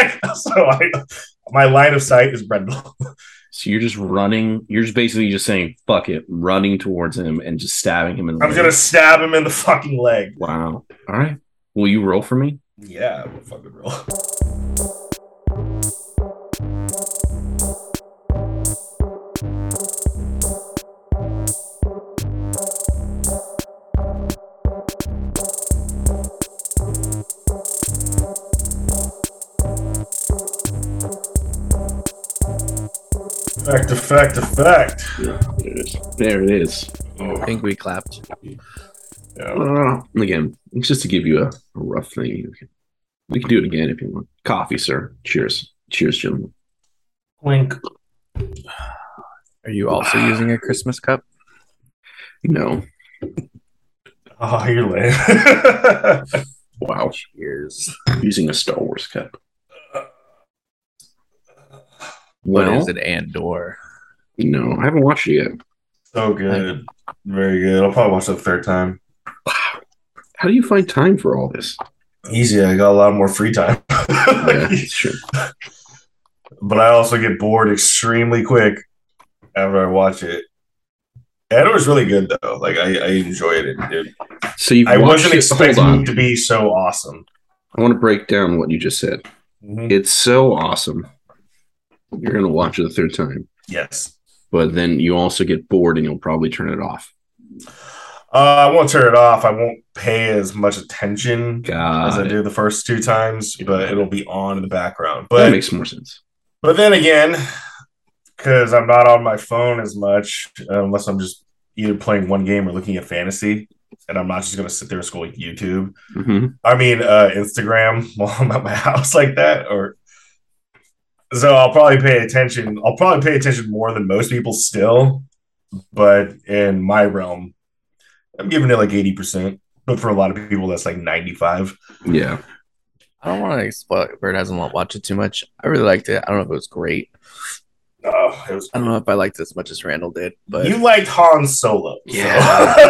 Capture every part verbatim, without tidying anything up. back. So I, my line of sight is Brendan. So you're just running. You're just basically just saying, fuck it, running towards him and just stabbing him in the I'm leg. going to stab him in the fucking leg. Wow. All right. Will you roll for me? Yeah, I will fucking roll. Effect, effect, effect. Yeah, there it is. There it is. Oh. I think we clapped. Yeah. Uh, again, just to give you a, a rough thing. We can do it again if you want. Coffee, sir. Cheers. Cheers, gentlemen. Wink. Are you also using a Christmas cup? No. Oh, you're lame. Wow. Cheers. Using a Star Wars cup. What well, is it, Andor? No, I haven't watched it yet. So good. Very good. I'll probably watch it the third time. How do you find time for all this? Easy. I got a lot more free time. Yeah, sure. But I also get bored extremely quick after I watch it. Andor's really good, though. Like, I, I enjoy it. it so you've I wasn't it. expecting it to be so awesome. I want to break down what you just said. Mm-hmm. It's so awesome. You're going to watch it the third time. Yes. But then you also get bored and you'll probably turn it off. Uh, I won't turn it off. I won't pay as much attention Got as it. I do the first two times, but it'll be on in the background. But that makes more sense. But then again, because I'm not on my phone as much, unless I'm just either playing one game or looking at fantasy, and I'm not just going to sit there and scroll YouTube. Mm-hmm. I mean, uh, Instagram while I'm at my house like that, or... So I'll probably pay attention. I'll probably pay attention more than most people still, but in my realm, I'm giving it like eighty percent. But for a lot of people, that's like ninety-five. Yeah. I don't want to spoil it. Bird hasn't watched it too much. I really liked it. I don't know if it was great. Oh, it was. I don't know if I liked it as much as Randall did, but you liked Han Solo. Yeah. So.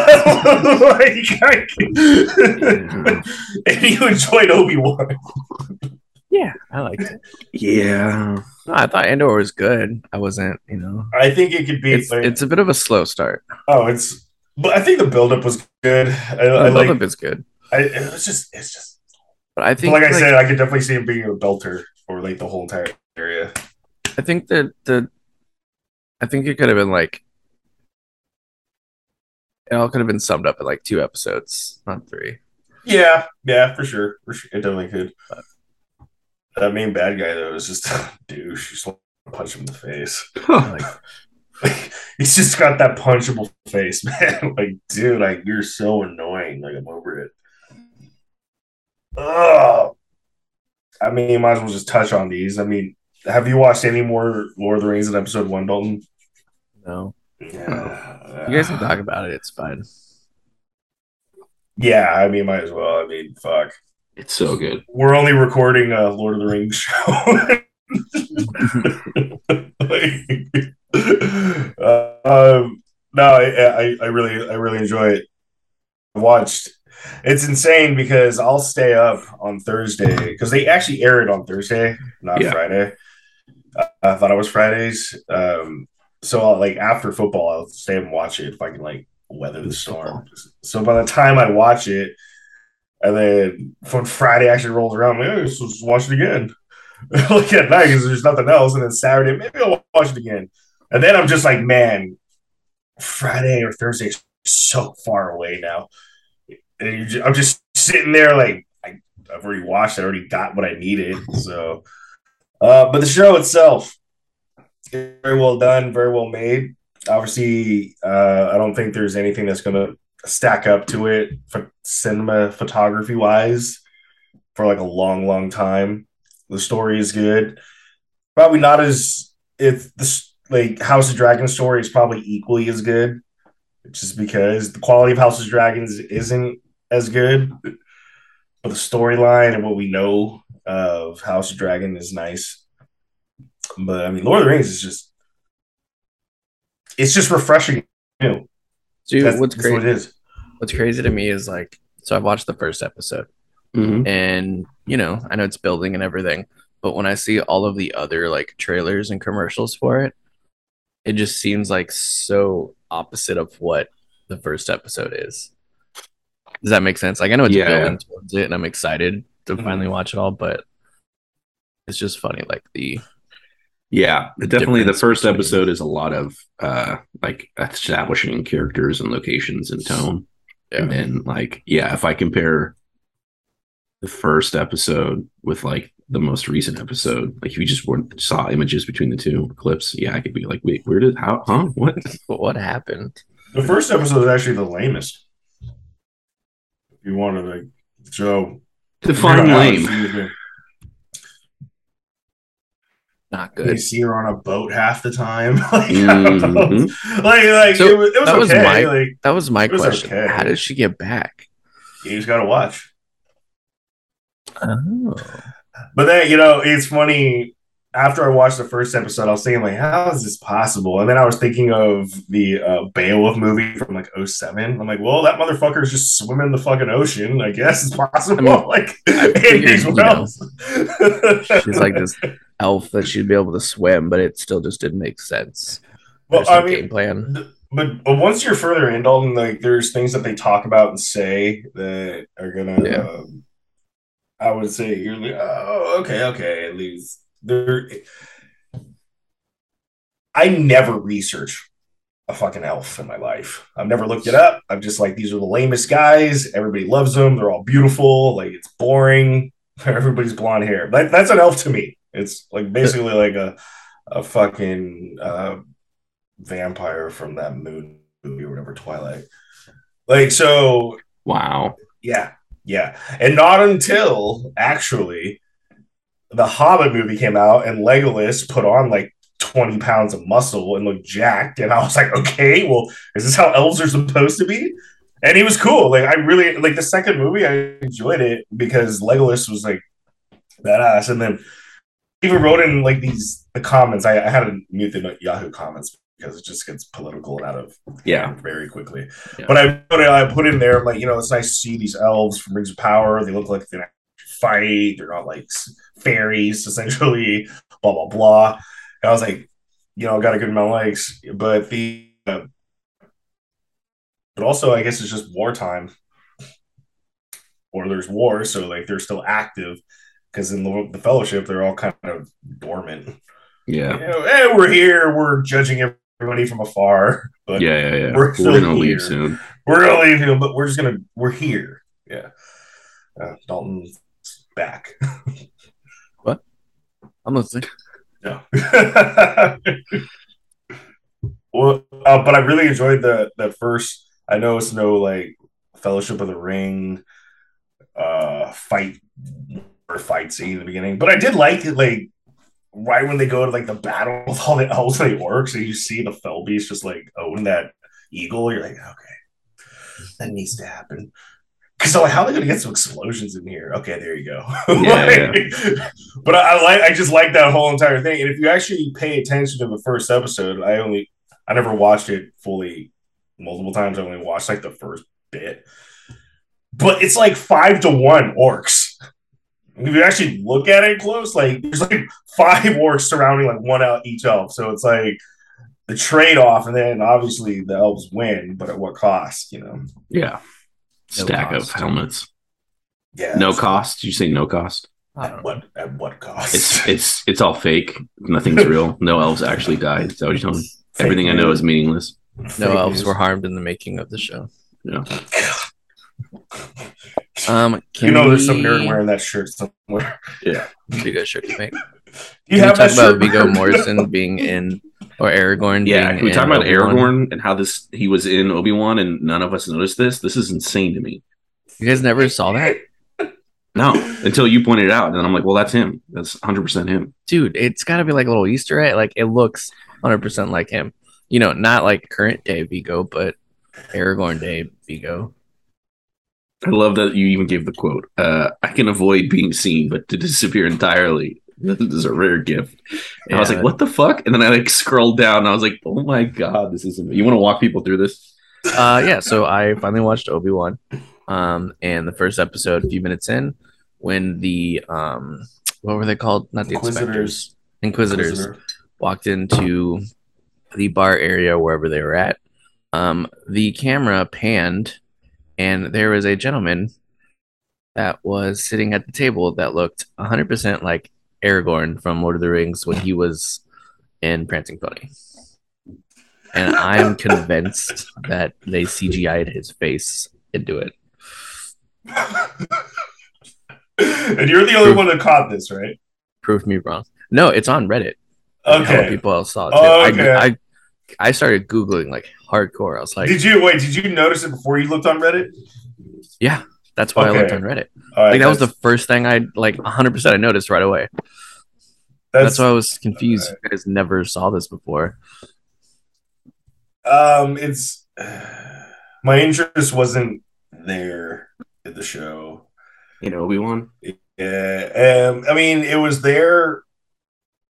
like, I... yeah. And you enjoyed Obi-Wan. Yeah, I liked it. Yeah. No, I thought Andor was good. I wasn't, you know. I think it could be. It's, like, it's a bit of a slow start. Oh, it's. But I think the buildup was good. I, the I buildup like, is good. I, it was just. It's just. But I think, but like, like I said, I could definitely see him being a belter for like the whole entire area. I think that the. I think it could have been like. It all could have been summed up in like two episodes, not three. Yeah, yeah, for sure. For sure. It definitely could. But, that main bad guy, though, is just a douche. You just want to punch him in the face. Huh. Like, like, he's just got that punchable face, man. Like, dude, like, you're so annoying. Like, I'm over it. Ugh. I mean, you might as well just touch on these. I mean, have you watched any more Lord of the Rings in episode one, Dalton? No. Yeah. You guys can talk about it. It's fine. Yeah, I mean, might as well. I mean, fuck. It's so good. We're only recording a Lord of the Rings show. like, uh, um, no, I, I, I really, I really enjoy it. I watched. It's insane because I'll stay up on Thursday because they actually air it on Thursday, not yeah. Friday. I, I thought it was Fridays. Um, so I'll, like after football, I'll stay and watch it if I can like weather the storm. So by the time I watch it. And then when Friday actually rolls around, I'm like, oh, let's watch it again. Look at night because there's nothing else. And then Saturday, maybe I'll watch it again. And then I'm just like, man, Friday or Thursday is so far away now. And just, I'm just sitting there like, I, I've already watched. I already got what I needed. So, uh, but the show itself, very well done, very well made. Obviously, uh, I don't think there's anything that's going to stack up to it for cinema photography wise for like a long long time. The story is good, probably not as if this like House of Dragons story is probably equally as good, just because the quality of House of Dragons isn't as good, but the storyline and what we know of House of Dragon is nice. But I mean, Lord of the Rings is just it's just refreshing, you know. Dude, that's, what's that's crazy? What it is. What's crazy to me is like, so I watched the first episode, mm-hmm. and you know, I know it's building and everything, But when I see all of the other like trailers and commercials for it, it just seems like so opposite of what the first episode is. Does that make sense? Like I know it's yeah. building towards it, and I'm excited to mm-hmm. finally watch it all, but it's just funny. Like the yeah, the definitely the first episode is a lot of uh like establishing characters and locations and tone, yeah. and then like yeah, if I compare the first episode with like the most recent episode, like if you just saw images between the two clips, yeah, I could be like, wait, where did how huh what what happened? The first episode is actually the lamest. If you want to like show define lame. Not good. You see her on a boat half the time. like, mm-hmm. like, like so it was, it was that okay. Was my, like, that was my question. Was okay. How did she get back? You just got to watch. Oh. But then, you know, it's funny. After I watched the first episode, I was thinking, like, how is this possible? And then I was thinking of the uh, Beowulf movie from, like, oh seven. I'm like, well, that motherfucker's just swimming in the fucking ocean. I guess it's possible. I mean, like, I figured, you know, she's like this elf that she'd be able to swim, but it still just didn't make sense. Well, there's I no mean, game plan. Th- but, but once you're further in, Dalton, like, there's things that they talk about and say that are gonna, yeah. um, I would say, you're like, oh, okay, okay, at least. There, I never research a fucking elf in my life. I've never looked it up. I'm just like, these are the lamest guys. Everybody loves them. They're all beautiful. Like, it's boring. Everybody's blonde hair. That, that's an elf to me. It's like basically like a a fucking uh, vampire from that moon movie or whatever, Twilight. Like, so. Wow. Yeah. Yeah. And not until actually. The Hobbit movie came out and Legolas put on like twenty pounds of muscle and looked jacked. And I was like, okay, well, is this how elves are supposed to be? And he was cool. Like, I really, like the second movie, I enjoyed it because Legolas was like badass. And then he even wrote in like these the comments. I, I had to mute the Yahoo comments because it just gets political and out of yeah very quickly. Yeah. But I put, it, I put in there, like, you know, it's nice to see these elves from Rings of Power. They look like they're fight, they're not like fairies essentially, blah blah blah. And I was like, you know, got a good amount of likes, but the uh, but also I guess it's just wartime, or there's war, so like they're still active because in the, the Fellowship they're all kind of dormant. Yeah, you know, hey, we're here, we're judging everybody from afar, but yeah, yeah, yeah. We're, still we're gonna here. leave soon. We're gonna leave soon, but we're just gonna we're here. Yeah, uh, Dalton. Back. What? I'm listening. No. Well, uh, but I really enjoyed the the first. I know it's no like Fellowship of the Ring uh, fight or fight scene in the beginning, but I did like it. Like right when they go to like the battle with all the elves and the orcs, and you see the fell beast just like own that eagle. You're like, okay, that needs to happen. Because like, how are they going to get some explosions in here? Okay, there you go. Yeah, like, yeah. But I, I like, I just like that whole entire thing. And if you actually pay attention to the first episode, I only, I never watched it fully multiple times. I only watched like the first bit. But it's like five to one orcs. If you actually look at it close, like there's like five orcs surrounding like one out each elf. So it's like the trade-off, and then obviously the elves win, but at what cost? You know? Yeah. Stack no of helmets. Yeah. No cost. Did you say no cost? I don't know. What, at what cost? It's it's it's all fake. Nothing's real. No elves actually died. Is that what you're telling me? Everything news. I know is meaningless. Fake no elves news. were harmed in the making of the show. Yeah. um, you know, we... there's some nerd wearing that shirt somewhere. Yeah. Viggo shirt, mate. You have talk about Viggo Mortensen being in or Aragorn. Yeah, can we talk about Obi-Wan? Aragorn and how this he was in Obi-Wan and none of us noticed this? This is insane to me. You guys never saw that? No, until you pointed it out. And I'm like, well, that's him. That's one hundred percent him. Dude, it's got to be like a little Easter egg. Like, it looks one hundred percent like him. You know, not like current day Viggo, but Aragorn day Viggo. I love that you even gave the quote. Uh, I can avoid being seen, but to disappear entirely. This is a rare gift. And yeah. I was like, what the fuck? And then I like scrolled down and I was like, oh my God, this is amazing. You want to walk people through this? Uh, yeah. So I finally watched Obi-Wan um, and the first episode a few minutes in when the um, what were they called? Not the Inquisitors. Inquisitors Inquisitor. Walked into the bar area wherever they were at. Um, the camera panned, and there was a gentleman that was sitting at the table that looked one hundred percent like Aragorn from Lord of the Rings when he was in Prancing Pony. And I'm convinced that they C G I'd his face into it. And you're the only Proof, one that caught this, right? Prove me wrong. No, it's on Reddit. Okay. People else saw it too. Oh, okay. I, I, I started Googling like hardcore. I was like... Did you... Wait, did you notice it before you looked on Reddit? Yeah. That's why okay. I looked on Reddit. All right, like, that was the first thing I... Like, one hundred percent I noticed right away. That's, that's why I was confused. Right. You guys never saw this before. Um, it's... My interest wasn't there at the show. You know, Obi-Wan? Yeah. Um, I mean, it was there...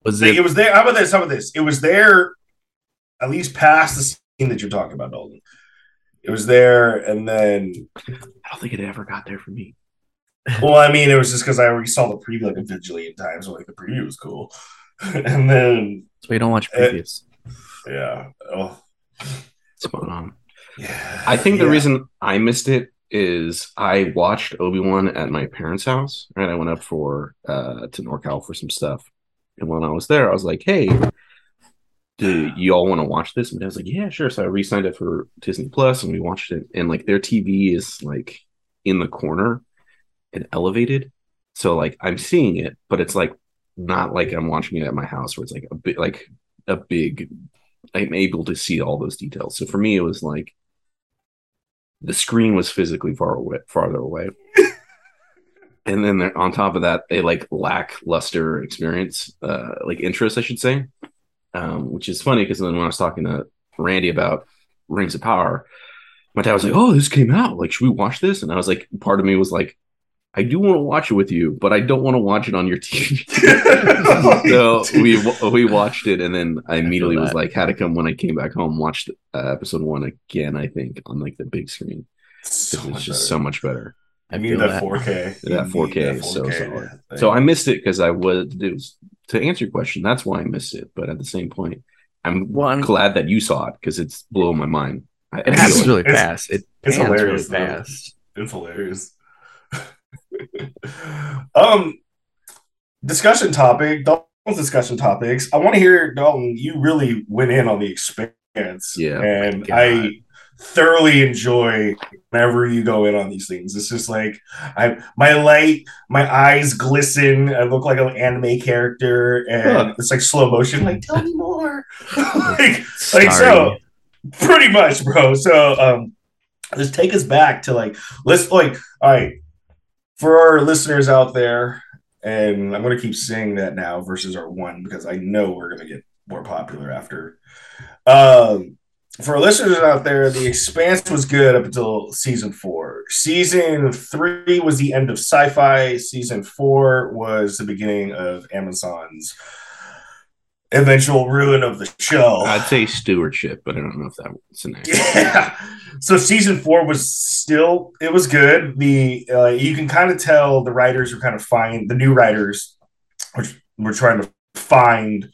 Was it... Like, it was there... How about this? How about this? It was there... At least past the scene that you're talking about, Holden. It was there, and then... I don't think it ever got there for me. Well, I mean, it was just because I already saw the preview like a bajillion times, so like the preview was cool. And then... So you don't watch previews. It, yeah. Oh. What's going on? Yeah. I think the yeah. reason I missed it is I watched Obi-Wan at my parents' house, right? I went up for uh, to NorCal for some stuff. And when I was there, I was like, hey... do you all want to watch this? And I was like, yeah, sure. So I re-signed it for Disney Plus, and we watched it. And like their T V is like in the corner and elevated, so like I'm seeing it, but it's like not like I'm watching it at my house where it's like a bit like a big. I'm able to see all those details. So for me, it was like the screen was physically far away, farther away. And then on top of that, they like lackluster experience, uh, like interest, I should say. Um, which is funny because then when I was talking to Randy about Rings of Power, my dad was like, oh, this came out. Like, should we watch this? And I was like, part of me was like, I do want to watch it with you, but I don't want to watch it on your T V. So we we watched it, and then I immediately I was like, had to come when I came back home, watched uh, episode one again, I think, on like the big screen. So it's much just better. so much better. I need that, that four K. That four K is so solid. Yeah, so I missed it because I was, it was... To answer your question, that's why I missed it. But at the same point, I'm, well, I'm glad that you saw it because it's blowing my mind. I, it happens really it's, fast. It it's hilarious. Really fast. It's hilarious. um, discussion topic. Dalton's discussion topics. I want to hear, Dalton, you really went in on The Expanse. Yeah. And I thoroughly enjoy whenever you go in on these things. It's just like I my light, my eyes glisten. I look like an anime character, and huh. it's like slow motion. Like, tell me more. like, Sorry. like so, pretty much, bro. So, um, just take us back to like let's like all right for our listeners out there, and I'm gonna keep saying that now versus our one because I know we're gonna get more popular after. Um. For listeners out there, The Expanse was good up until season four. Season three was the end of sci-fi. Season four was the beginning of Amazon's eventual ruin of the show. I'd say stewardship, but I don't know if that was an actual. Yeah. So season four was still, it was good. The uh, you can kind of tell the writers were kind of fine. The new writers were trying to find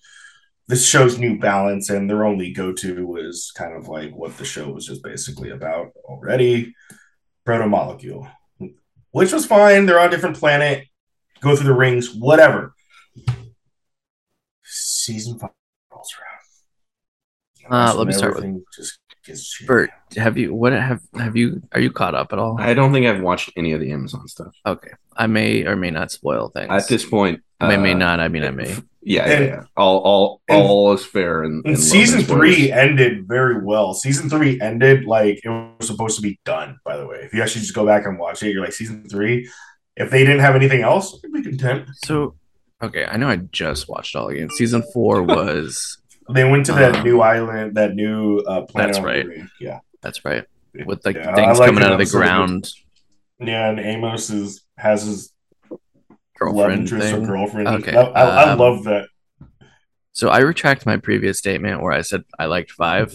this show's new balance, and their only go-to was kind of like what the show was just basically about already, Proto-molecule, which was fine. They're on a different planet, go through the rings, whatever. Season five rolls around. Uh, let me start with just Bert. Have you what have have you are you caught up at all? I don't think I've watched any of the Amazon stuff. Okay, I may or may not spoil things at this point. I may uh, not. I mean, I may. Yeah, and, yeah, yeah. All, all, and, all is fair. And, and, and season three ended very well. Season three ended like it was supposed to be done. By the way, if you actually just go back and watch it, you're like season three. If they didn't have anything else, I'd be content. So, okay, I know I just watched all again. Season four was they went to that um, new island, that new uh, planet. That's right. Three. Yeah, that's right. With like yeah, things like coming out of the ground. Yeah, and Amos is has his. Love interest thing. Or girlfriend. Okay. I, I, um, I love that. So I retract my previous statement where I said I liked five.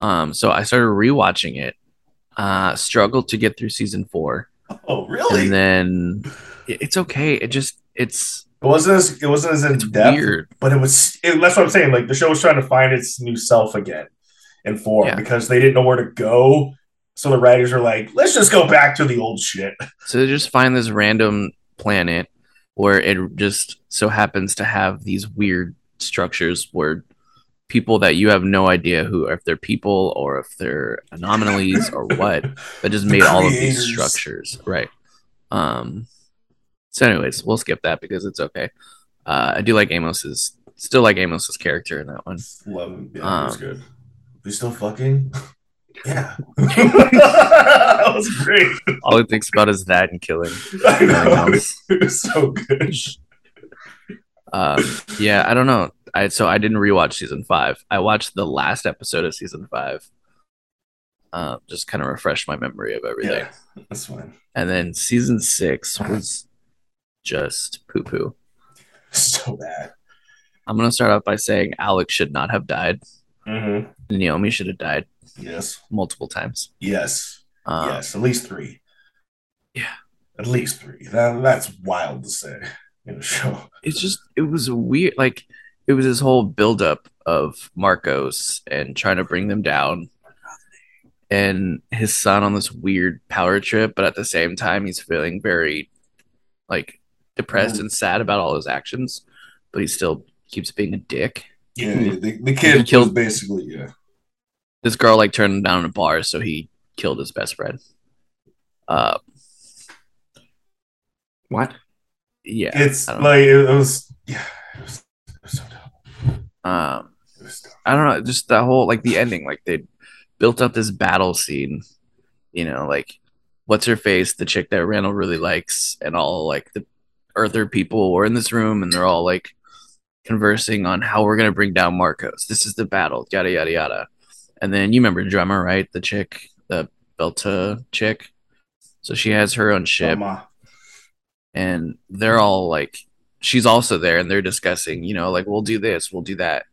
Um, so I started rewatching it. Uh, struggled to get through season four. Oh, really? And then it, it's okay. It just it's It wasn't as it wasn't as in it's depth, weird. But it was. It, that's what I'm saying. Like the show was trying to find its new self again in form yeah. because they didn't know where to go. So the writers are like, let's just go back to the old shit. So they just find this random planet where it just so happens to have these weird structures where people that you have no idea who, if they're people or if they're anomalies or what, that just made all of these structures. Right. Um, so anyways, we'll skip that because it's okay. Uh, I do like Amos's, still like Amos's character in that one. Love him. Yeah, um, it was good. We still fucking? Yeah. That was great. All he thinks about is that and killing. I know. It was so good. Um, yeah, I don't know. I, so I didn't rewatch season five. I watched the last episode of season five. Uh, just kind of refreshed my memory of everything. Yeah, that's fine. And then season six was just poo poo. So bad. I'm gonna start off by saying Alex should not have died. Mm-hmm. Naomi should have died. Yes. Multiple times. Yes. Um, yes. At least three. Yeah. At least three. That, that's wild to say in a show. It's just it was weird. Like. It was this whole buildup of Marcos and trying to bring them down and his son on this weird power trip. But at the same time, he's feeling very like depressed and sad about all his actions, but he still keeps being a dick. Yeah, the, the kid killed basically. Yeah, this girl like turned him down in a bar. So he killed his best friend. Uh, what? Yeah. It's like, it was, yeah, it was, it was so Um, I don't know, just the whole like the ending, like they built up this battle scene, you know, like what's her face, the chick that Randall really likes, and all like the Earther people were in this room, and they're all like conversing on how we're gonna bring down Marcos. This is the battle, yada yada yada. And then you remember Drummer, right? The chick, the Belta chick. So she has her own ship, Mama. And they're all like. She's also there, and they're discussing, you know, like, we'll do this, we'll do that.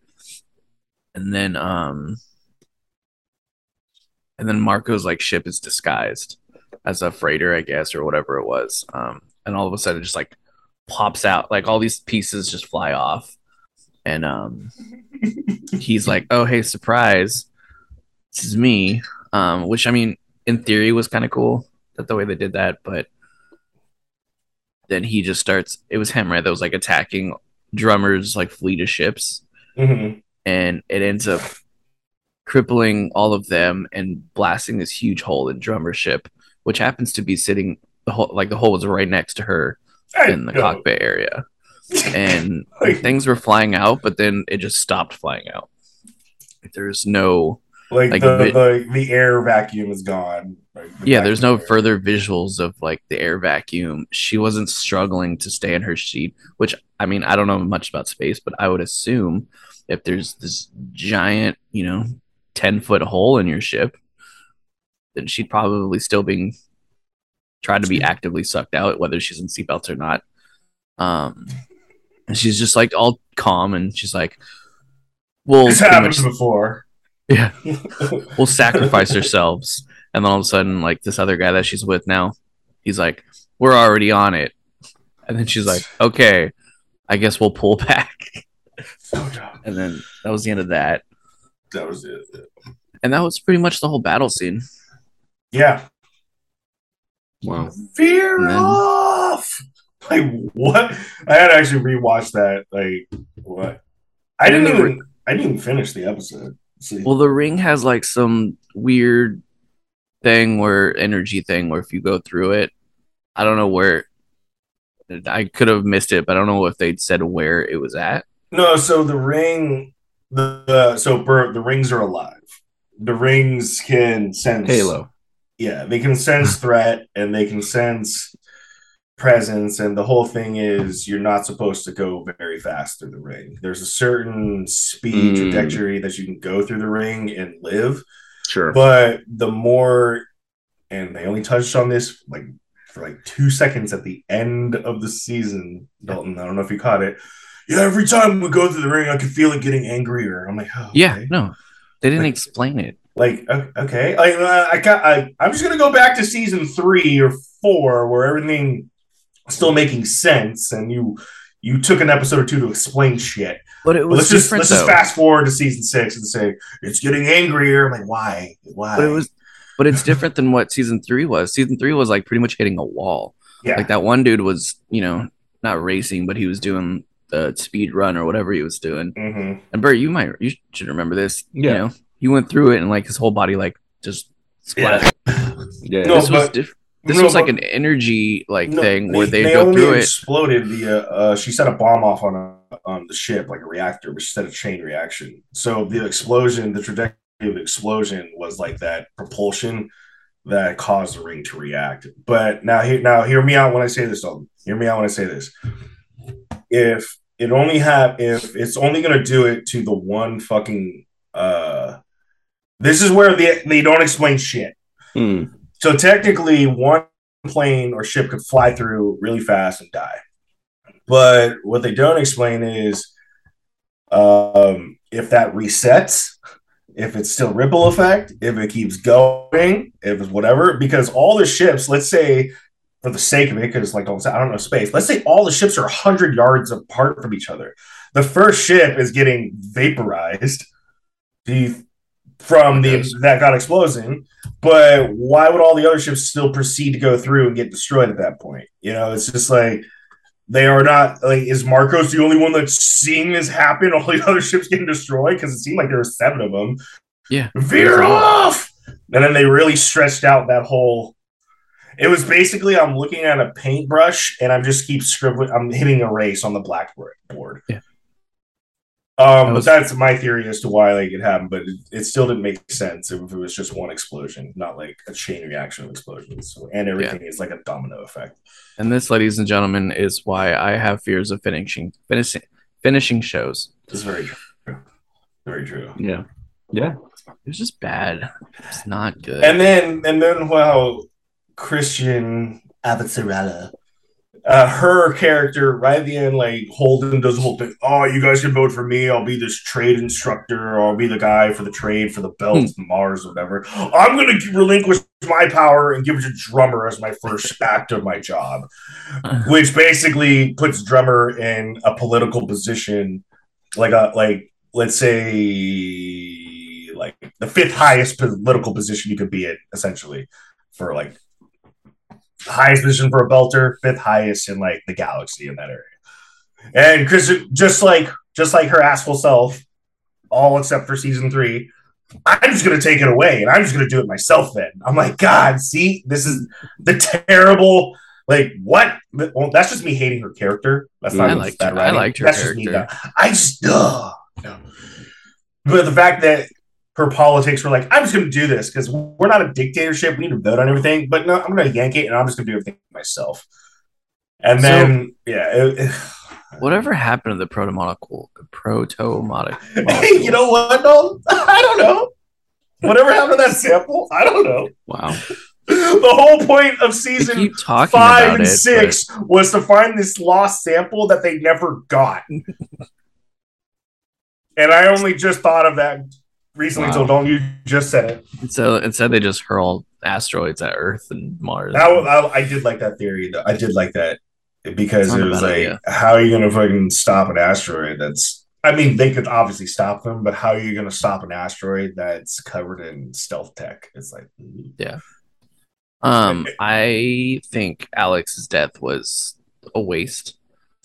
And then um, and then Marco's, like, ship is disguised as a freighter, I guess, or whatever it was. Um, and all of a sudden, it just, like, pops out. Like, all these pieces just fly off. And um, he's like, oh, hey, surprise. This is me. Um, which, I mean, in theory was kind of cool, that the way they did that, but then he just starts, it was him, right? That was like attacking Drummer's like fleet of ships. Mm-hmm. And it ends up crippling all of them and blasting this huge hole in Drummer's ship, which happens to be sitting, the hole, like the hole was right next to her I in the know. cockpit area. And like, things were flying out, but then it just stopped flying out. There's no, like, like the, vi- the, the air vacuum is gone. Like the yeah, there's no further visuals of like the air vacuum. She wasn't struggling to stay in her seat, which I mean, I don't know much about space, but I would assume if there's this giant, you know, ten foot hole in your ship, then she'd probably still being tried to be actively sucked out, whether she's in seatbelts or not. Um, and she's just like all calm, and she's like, "Well, it's happened much- before." Yeah, we'll sacrifice ourselves. And then all of a sudden, like, this other guy that she's with now, he's like, we're already on it. And then she's like, okay, I guess we'll pull back. So dumb. And then that was the end of that. That was it. And that was pretty much the whole battle scene. Yeah. Wow. Fear then, off! Like, what? I had to actually rewatch that. Like, what? I didn't even, I didn't even finish the episode. See? Well, The Ring has, like, some weird thing where energy thing where if you go through it, I don't know where I could have missed it, but I don't know if they'd said where it was at. No, so the ring, the uh, so Bert, the rings are alive. The rings can sense Halo. Yeah, they can sense threat and they can sense presence, and the whole thing is you're not supposed to go very fast through the ring. There's a certain speed mm. trajectory that you can go through the ring and live. Sure. But the more, and they only touched on this like for like two seconds at the end of the season, Dalton. I don't know if you caught it. Yeah, every time we go through the ring, I could feel it getting angrier. I'm like, oh, okay. Yeah, no, they didn't like, explain it. Like, okay, like, I got, I, I'm just gonna go back to season three or four where everything is still making sense, and you you took an episode or two to explain shit. But it was let's just let's though. just fast forward to season six and say it's getting angrier. I'm like, why? Why? But it was, but it's different than what season three was. Season three was like pretty much hitting a wall. Yeah. Like that one dude was, you know, not racing, but he was doing the speed run or whatever he was doing. Mm-hmm. And Bert, you might you should remember this. Yeah. You know, he went through it and like his whole body like just splashed. Yeah. yeah. No, this but- was different. This no, was like an energy like no, thing where they go through exploded it. Naomi exploded. Uh, uh, she set a bomb off on a, on the ship, like a reactor, but she set a chain reaction. So the explosion, the trajectory of the explosion was like that propulsion that caused the ring to react. But now, he, now hear me out when I say this, Dalton. Hear me out when I say this. If it only have, if it's only going to do it to the one fucking, uh, this is where they they don't explain shit. Hmm. So technically, one plane or ship could fly through really fast and die. But what they don't explain is um, if that resets, if it's still ripple effect, if it keeps going, if it's whatever. Because all the ships, let's say, for the sake of it, because like I don't know space, let's say all the ships are one hundred yards apart from each other. The first ship is getting vaporized. The From the that got explosion, but why would all the other ships still proceed to go through and get destroyed at that point? You know, it's just like they are not like. Is Marcos the only one that's seeing this happen? All the other ships getting destroyed because it seemed like there were seven of them. Yeah, veer off, and then they really stretched out that whole. It was basically I'm looking at a paintbrush and I'm just keep scribbling. I'm hitting erase on the blackboard. Yeah. Um, but that's my theory as to why like it happened, but it, it still didn't make sense if it was just one explosion, not like a chain reaction of explosions. So, and everything yeah. is like a domino effect. And this, ladies and gentlemen, is why I have fears of finishing finishing finishing shows. It's very true. Very true. Yeah. Yeah. It's just bad. It's not good. And then and then wow, Chrisjen Avasarala. Uh, her character, right at the end, like Holden does the whole thing. Oh, you guys can vote for me. I'll be this trade instructor, or I'll be the guy for the trade for the belt, hmm. Mars, or whatever. I'm going to relinquish my power and give it to Drummer as my first act of my job, which basically puts Drummer in a political position, like a like let's say like the fifth highest political position you could be in, essentially, for like. Highest position for a belter, fifth highest in like the galaxy in that area. And Chris, just like just like her asshole self, all except for season three, I'm just gonna take it away and I'm just gonna do it myself. Then I'm like, God, see, this is the terrible. Like what? Well, that's just me hating her character. That's not I liked that. Her. I liked her that's character. Just me, I just ugh. No. But the fact that. Her politics were like, I'm just going to do this because we're not a dictatorship. We need to vote on everything. But no, I'm going to yank it and I'm just going to do everything myself. And so, then, yeah. It, it, whatever happened to the proto-molecule? Proto-molecule. You know what, no? I don't know. Whatever happened to that sample? I don't know. Wow. The whole point of season five and it, six but... was to find this lost sample that they never got. And I only just thought of that recently, wow. So don't you just said it. So instead they just hurl asteroids at Earth and Mars. I, I, I did like that theory, though. I did like that because it was like, idea. How are you going to fucking stop an asteroid that's... I mean, they could obviously stop them, but how are you going to stop an asteroid that's covered in stealth tech? It's like... Yeah. Um, I think Alex's death was a waste.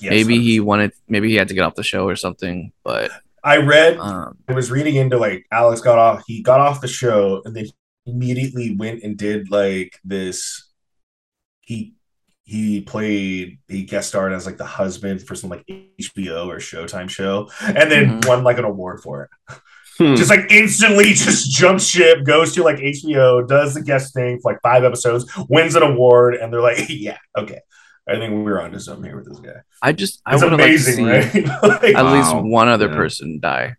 Yes, maybe he wanted... Maybe he had to get off the show or something, but... I read, um, I was reading into like Alex got off, he got off the show and then he immediately went and did like this. He, he played, he guest starred as like the husband for some like H B O or Showtime show and then mm-hmm. won like an award for it. Hmm. Just like instantly just jumps ship, goes to like H B O, does the guest thing for like five episodes, wins an award. And they're like, yeah, okay. I think we were onto something here with this guy. I just, I would have liked to see right? like, at wow. least one other yeah. person die.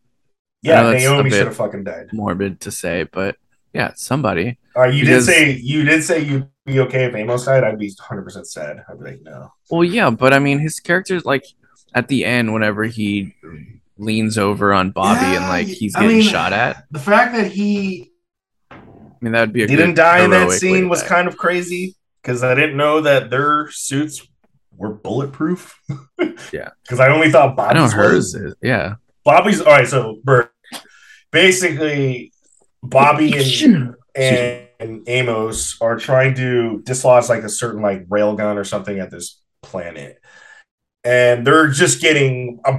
Yeah, Naomi should have fucking died. Morbid to say, but yeah, somebody. Uh, you because... did say you did say you'd be okay if Amos died. I'd be one hundred percent sad. I'd be like, no. Well, yeah, but I mean, his character's like at the end, whenever he leans over on Bobby yeah, and like he's getting I mean, shot at. The fact that he, I mean, that would be a didn't good, die in that scene was kind of crazy. Because I didn't know that their suits we're bulletproof. Yeah. Because I only thought Bobby's I know hers was. Is, yeah. Bobby's, all right, so Bert, basically Bobby and, and, and Amos are trying to dislodge like a certain like railgun or something at this planet. And they're just getting uh,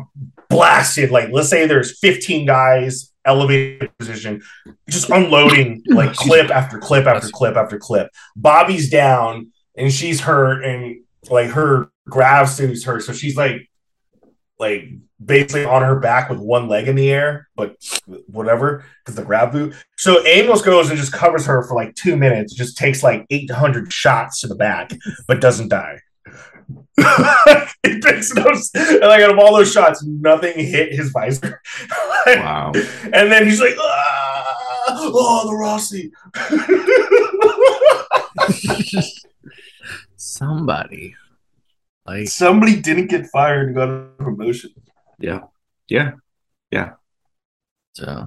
blasted. Like, let's say there's fifteen guys elevated position, just unloading like clip after clip after clip after clip. Bobby's down and she's hurt, and like her grav suits her, so she's like, like basically on her back with one leg in the air, but whatever, because the grab boot. So Amos goes and just covers her for like two minutes, just takes like eight hundred shots to the back, but doesn't die. He picks it up, and like out of all those shots, nothing hit his visor. Like, wow! And then he's like, ah, "Oh, the Rossi!" Somebody, like somebody, didn't get fired and got a promotion. Yeah, yeah, yeah. So,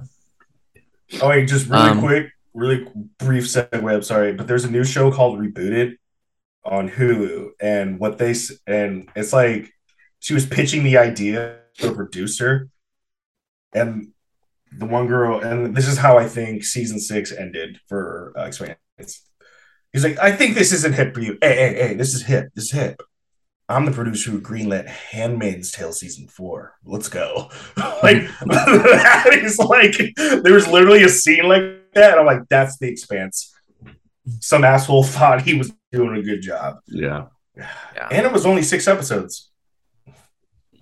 oh wait, just really um, quick, really brief segue. I'm sorry, but there's a new show called Rebooted on Hulu, and what they and it's like she was pitching the idea to a producer, and the one girl, and this is how I think season six ended for uh, Expanse. He's like, I think this isn't hip for you. Hey, hey, hey, this is hip. This is hip. I'm the producer who greenlit Handmaid's Tale season four. Let's go. Like, that is like, there was literally a scene like that. And I'm like, that's The Expanse. Some asshole thought he was doing a good job. Yeah. yeah. And it was only six episodes.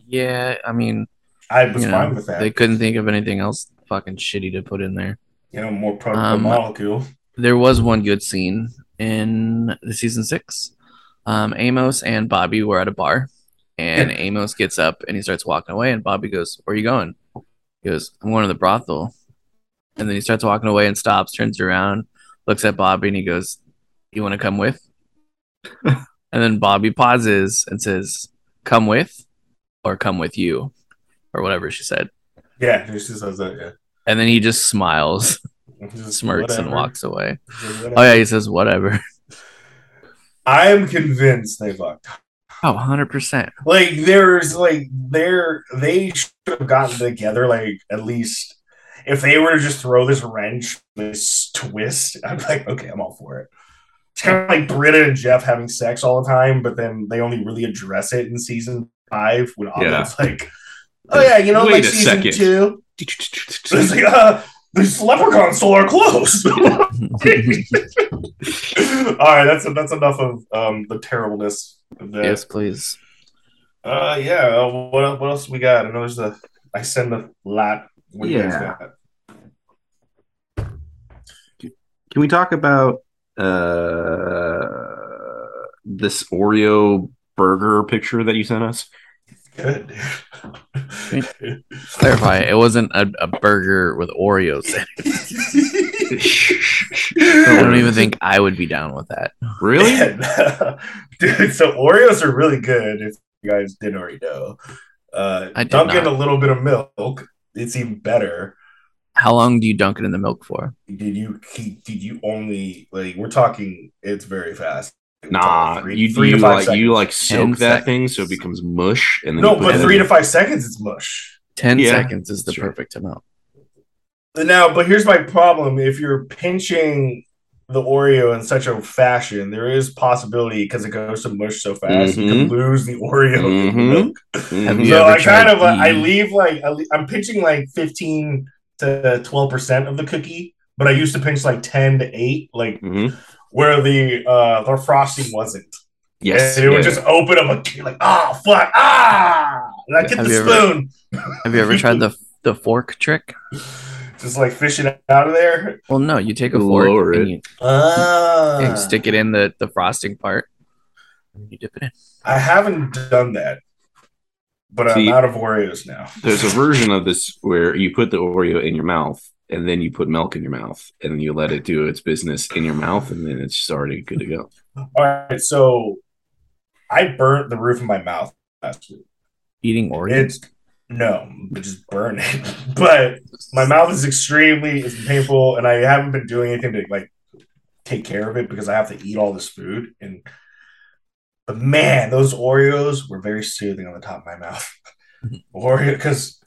Yeah. I mean, I was fine know, with that. They couldn't think of anything else fucking shitty to put in there. You know, more proto-molecule. Um, there was one good scene in the season six. Um, Amos and Bobby were at a bar, and Amos gets up and he starts walking away, and Bobby goes, "Where are you going?" He goes, "I'm going to the brothel." And then he starts walking away and stops, turns around, looks at Bobby, and he goes, "You want to come with?" And then Bobby pauses and says, "Come with, or come with you," or whatever she said. Yeah, she says that. Yeah. And then he just smiles. Just smirks whatever. And walks away. Oh yeah, he says whatever. I am convinced they fucked. Oh, one hundred percent. Like there's like there they should have gotten together, like at least if they were to just throw this wrench, this twist, I'm like, okay, I'm all for it. It's kind of like Britta and Jeff having sex all the time, but then they only really address it in season five when Ahmed's yeah. like, oh yeah, you know, wait like season second. Two. It's like, uh these leprechauns stole our clothes. All right, that's that's enough of um, the terribleness of that. Yes, please. Uh, yeah. Uh, what what else we got? I know there's the. I send the lot. What do yeah. you guys got? Can we talk about uh, this Oreo burger picture that you sent us? Good. Clarify, it wasn't a, a burger with Oreos in it. I don't even think I would be down with that. Really? And, uh, dude, so Oreos are really good if you guys didn't already know. Uh, I did dunk not. In a little bit of milk. It's even better. How long do you dunk it in the milk for? Did you did you only like we're talking it's very fast. Nah, three, you, three you, to like, you like soak that seconds. Thing so it becomes mush. And then no, but three to five seconds it's mush. Ten yeah, seconds is the perfect right. amount. Now, but here's my problem. If you're pinching the Oreo in such a fashion, there is possibility because it goes to mush so fast, mm-hmm. you can lose the Oreo. Mm-hmm. Milk. Mm-hmm. So I kind of, like, I leave like, I'm pinching like fifteen to twelve percent of the cookie, but I used to pinch like ten to eight, like, mm-hmm. where the uh, the frosting wasn't. Yes. And it yeah. would just open up a like, ah, oh, fuck, ah! And I get have the spoon. Ever, have you ever tried the the fork trick? Just like fishing out of there? Well, no, you take a Lower fork it. And you ah. and stick it in the, the frosting part. And you dip it in. I haven't done that, but See, I'm out of Oreos now. There's a version of this where you put the Oreo in your mouth, and then you put milk in your mouth, and then you let it do its business in your mouth, and then it's just already good to go. All right, so I burnt the roof of my mouth last week. Eating Oreos? No, but just burn it. But my mouth is extremely it's painful, and I haven't been doing anything to like take care of it because I have to eat all this food. And But man, those Oreos were very soothing on the top of my mouth. Oreo, because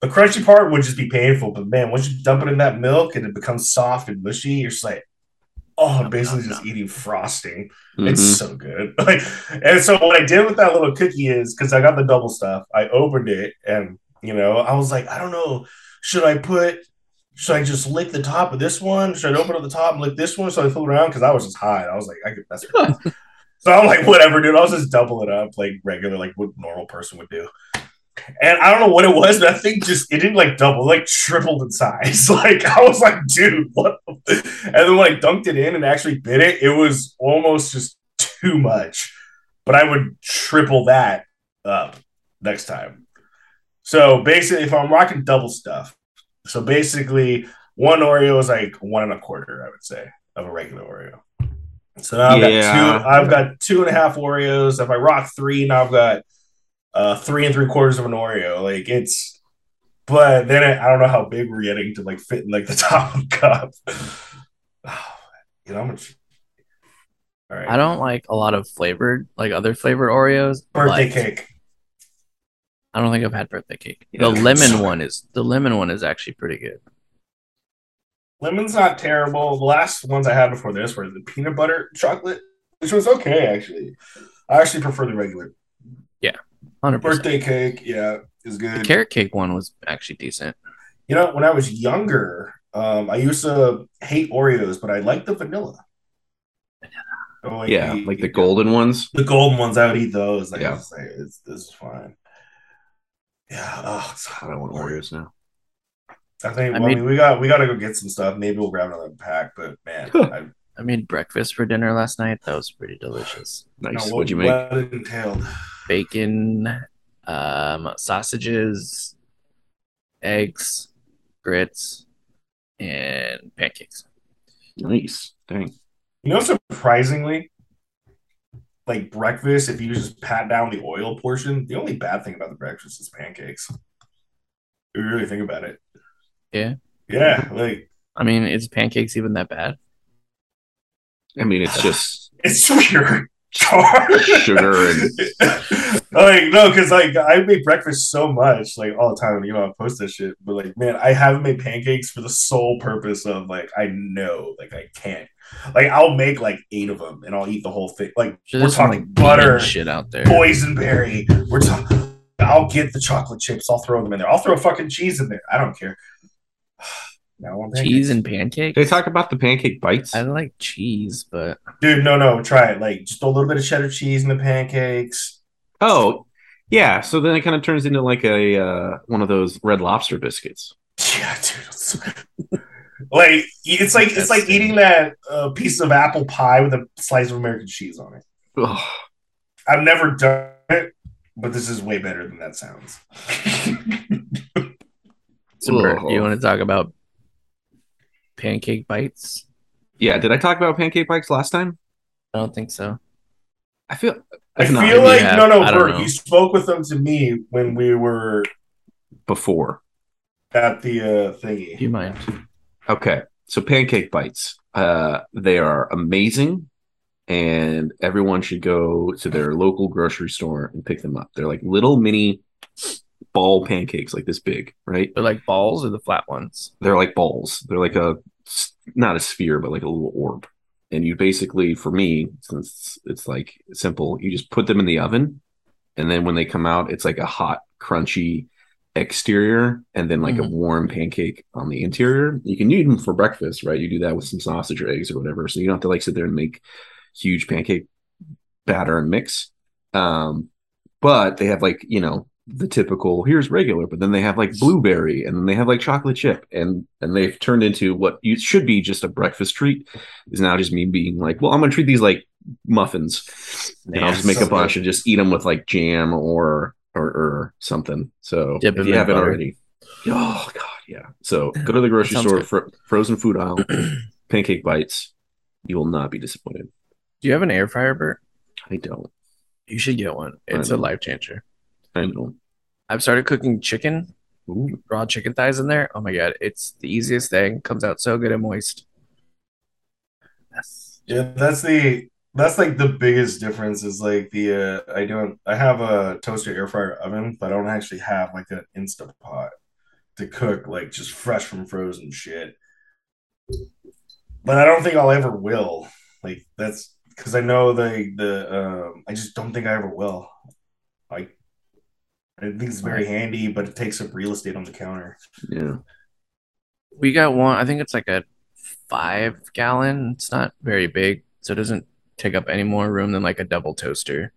the crunchy part would just be painful. But man, once you dump it in that milk and it becomes soft and mushy, you're just like, oh, I'm basically just done. Eating frosting. Mm-hmm. It's so good. Like, and so what I did with that little cookie is, because I got the double stuff, I opened it and, you know, I was like, I don't know, should I put, should I just lick the top of this one? Should I open up the top and lick this one? So I flew around because I was just high. I was like, I could, that's it. So I'm like, whatever, dude. I'll just double it up like regular, like what a normal person would do. And I don't know what it was, but I think just it didn't like double, like tripled in size. Like I was like, dude, what? And then when I dunked it in and actually bit it, it was almost just too much. But I would triple that up next time. So basically, if I'm rocking double stuff, so basically one Oreo is like one and a quarter, I would say, of a regular Oreo. So now I've yeah. got two. I've got two and a half Oreos. If I rock three, now I've got. Uh, three and three quarters of an Oreo, like it's. But then I, I don't know how big we're getting to like fit in like the top of the cup. Oh, you know, I'm gonna... All right. I don't like a lot of flavored, like other flavored Oreos. Birthday like, cake. I don't think I've had birthday cake. The yeah, lemon one is the lemon one is actually pretty good. Lemon's not terrible. The last ones I had before this were the peanut butter chocolate, which was okay actually. I actually prefer the regular. Yeah. one hundred percent. Birthday cake, yeah, is good. The carrot cake one was actually decent. You know, when I was younger, um, I used to hate Oreos, but I liked the vanilla. vanilla. Like yeah, the, like the golden ones. The golden ones, I would eat those. Like, yeah. I was like, it's, this is fine. Yeah, oh, I don't want Oreos now. I think well, I mean, I mean, we got we got to go get some stuff. Maybe we'll grab another pack. But man, I, I made breakfast for dinner last night. That was pretty delicious. Nice. What'd you make? What it entailed. Bacon, um, sausages, eggs, grits, and pancakes. Nice. Dang. You know, surprisingly, like breakfast, if you just pat down the oil portion, the only bad thing about the breakfast is pancakes. If you really think about it. Yeah. Yeah. Like, I mean, is pancakes even that bad? I mean, it's just. It's weird. Sugar and like no, because like I make breakfast so much like all the time. You know, I post this shit, but like man, I haven't made pancakes for the sole purpose of like I know like I can't like I'll make like eight of them and I'll eat the whole thing. Like Should we're talking like butter shit out there, boysenberry. We're talking. I'll get the chocolate chips. I'll throw them in there. I'll throw fucking cheese in there. I don't care. No, cheese and pancake. They talk about the pancake bites. I like cheese, but dude, no, no, try it. Like just a little bit of cheddar cheese in the pancakes. Oh, yeah. So then it kind of turns into like a uh, one of those Red Lobster biscuits. Yeah, dude. like it's like it's like eating that uh, piece of apple pie with a slice of American cheese on it. Ugh. I've never done it, but this is way better than that sounds. So, Bert, you want to talk about? Pancake bites. Yeah, did I talk about pancake bites last time? I don't think so. I feel. I feel not, like have, no, no, Bert. You spoke with them to me when we were before at the uh, thingy. Do you mind? Okay, so pancake bites. Uh, they are amazing, and everyone should go to their local grocery store and pick them up. They're like little mini ball pancakes, like this big, right? They're like balls or the flat ones? They're like balls. They're like a, not a sphere, but like a little orb. And you basically, for me, since it's like simple, you just put them in the oven. And then when they come out, it's like a hot, crunchy exterior and then like mm-hmm. a warm pancake on the interior. You can eat them for breakfast, right? You do that with some sausage or eggs or whatever. So you don't have to like sit there and make huge pancake batter and mix. Um, but they have like, you know, the typical here's regular, but then they have like blueberry and then they have like chocolate chip and and they've turned into what you should be just a breakfast treat is now just me being like, well, I'm gonna treat these like muffins and yeah, I'll just make so a bunch good. And just eat them with like jam or or, or something. So dip if you haven't butter. Already, oh god, yeah. So go to the grocery store, fr- frozen food aisle, pancake bites. You will not be disappointed. Do you have an air fryer, Bert? I don't. You should get one. It's a life changer. I've started cooking chicken, Ooh. raw chicken thighs in there. Oh my god, it's the easiest thing. Comes out so good and moist. Yes. Yeah, that's the That's like the biggest difference is like the uh, I don't I have a toaster, air fryer, oven, but I don't actually have like an Instapot to cook like just fresh from frozen shit. But I don't think I'll ever will. Like that's because I know the the um, I just don't think I ever will. Like I think it's very handy, but it takes up real estate on the counter. Yeah, we got one. I think it's like a five gallon. It's not very big, so it doesn't take up any more room than like a double toaster.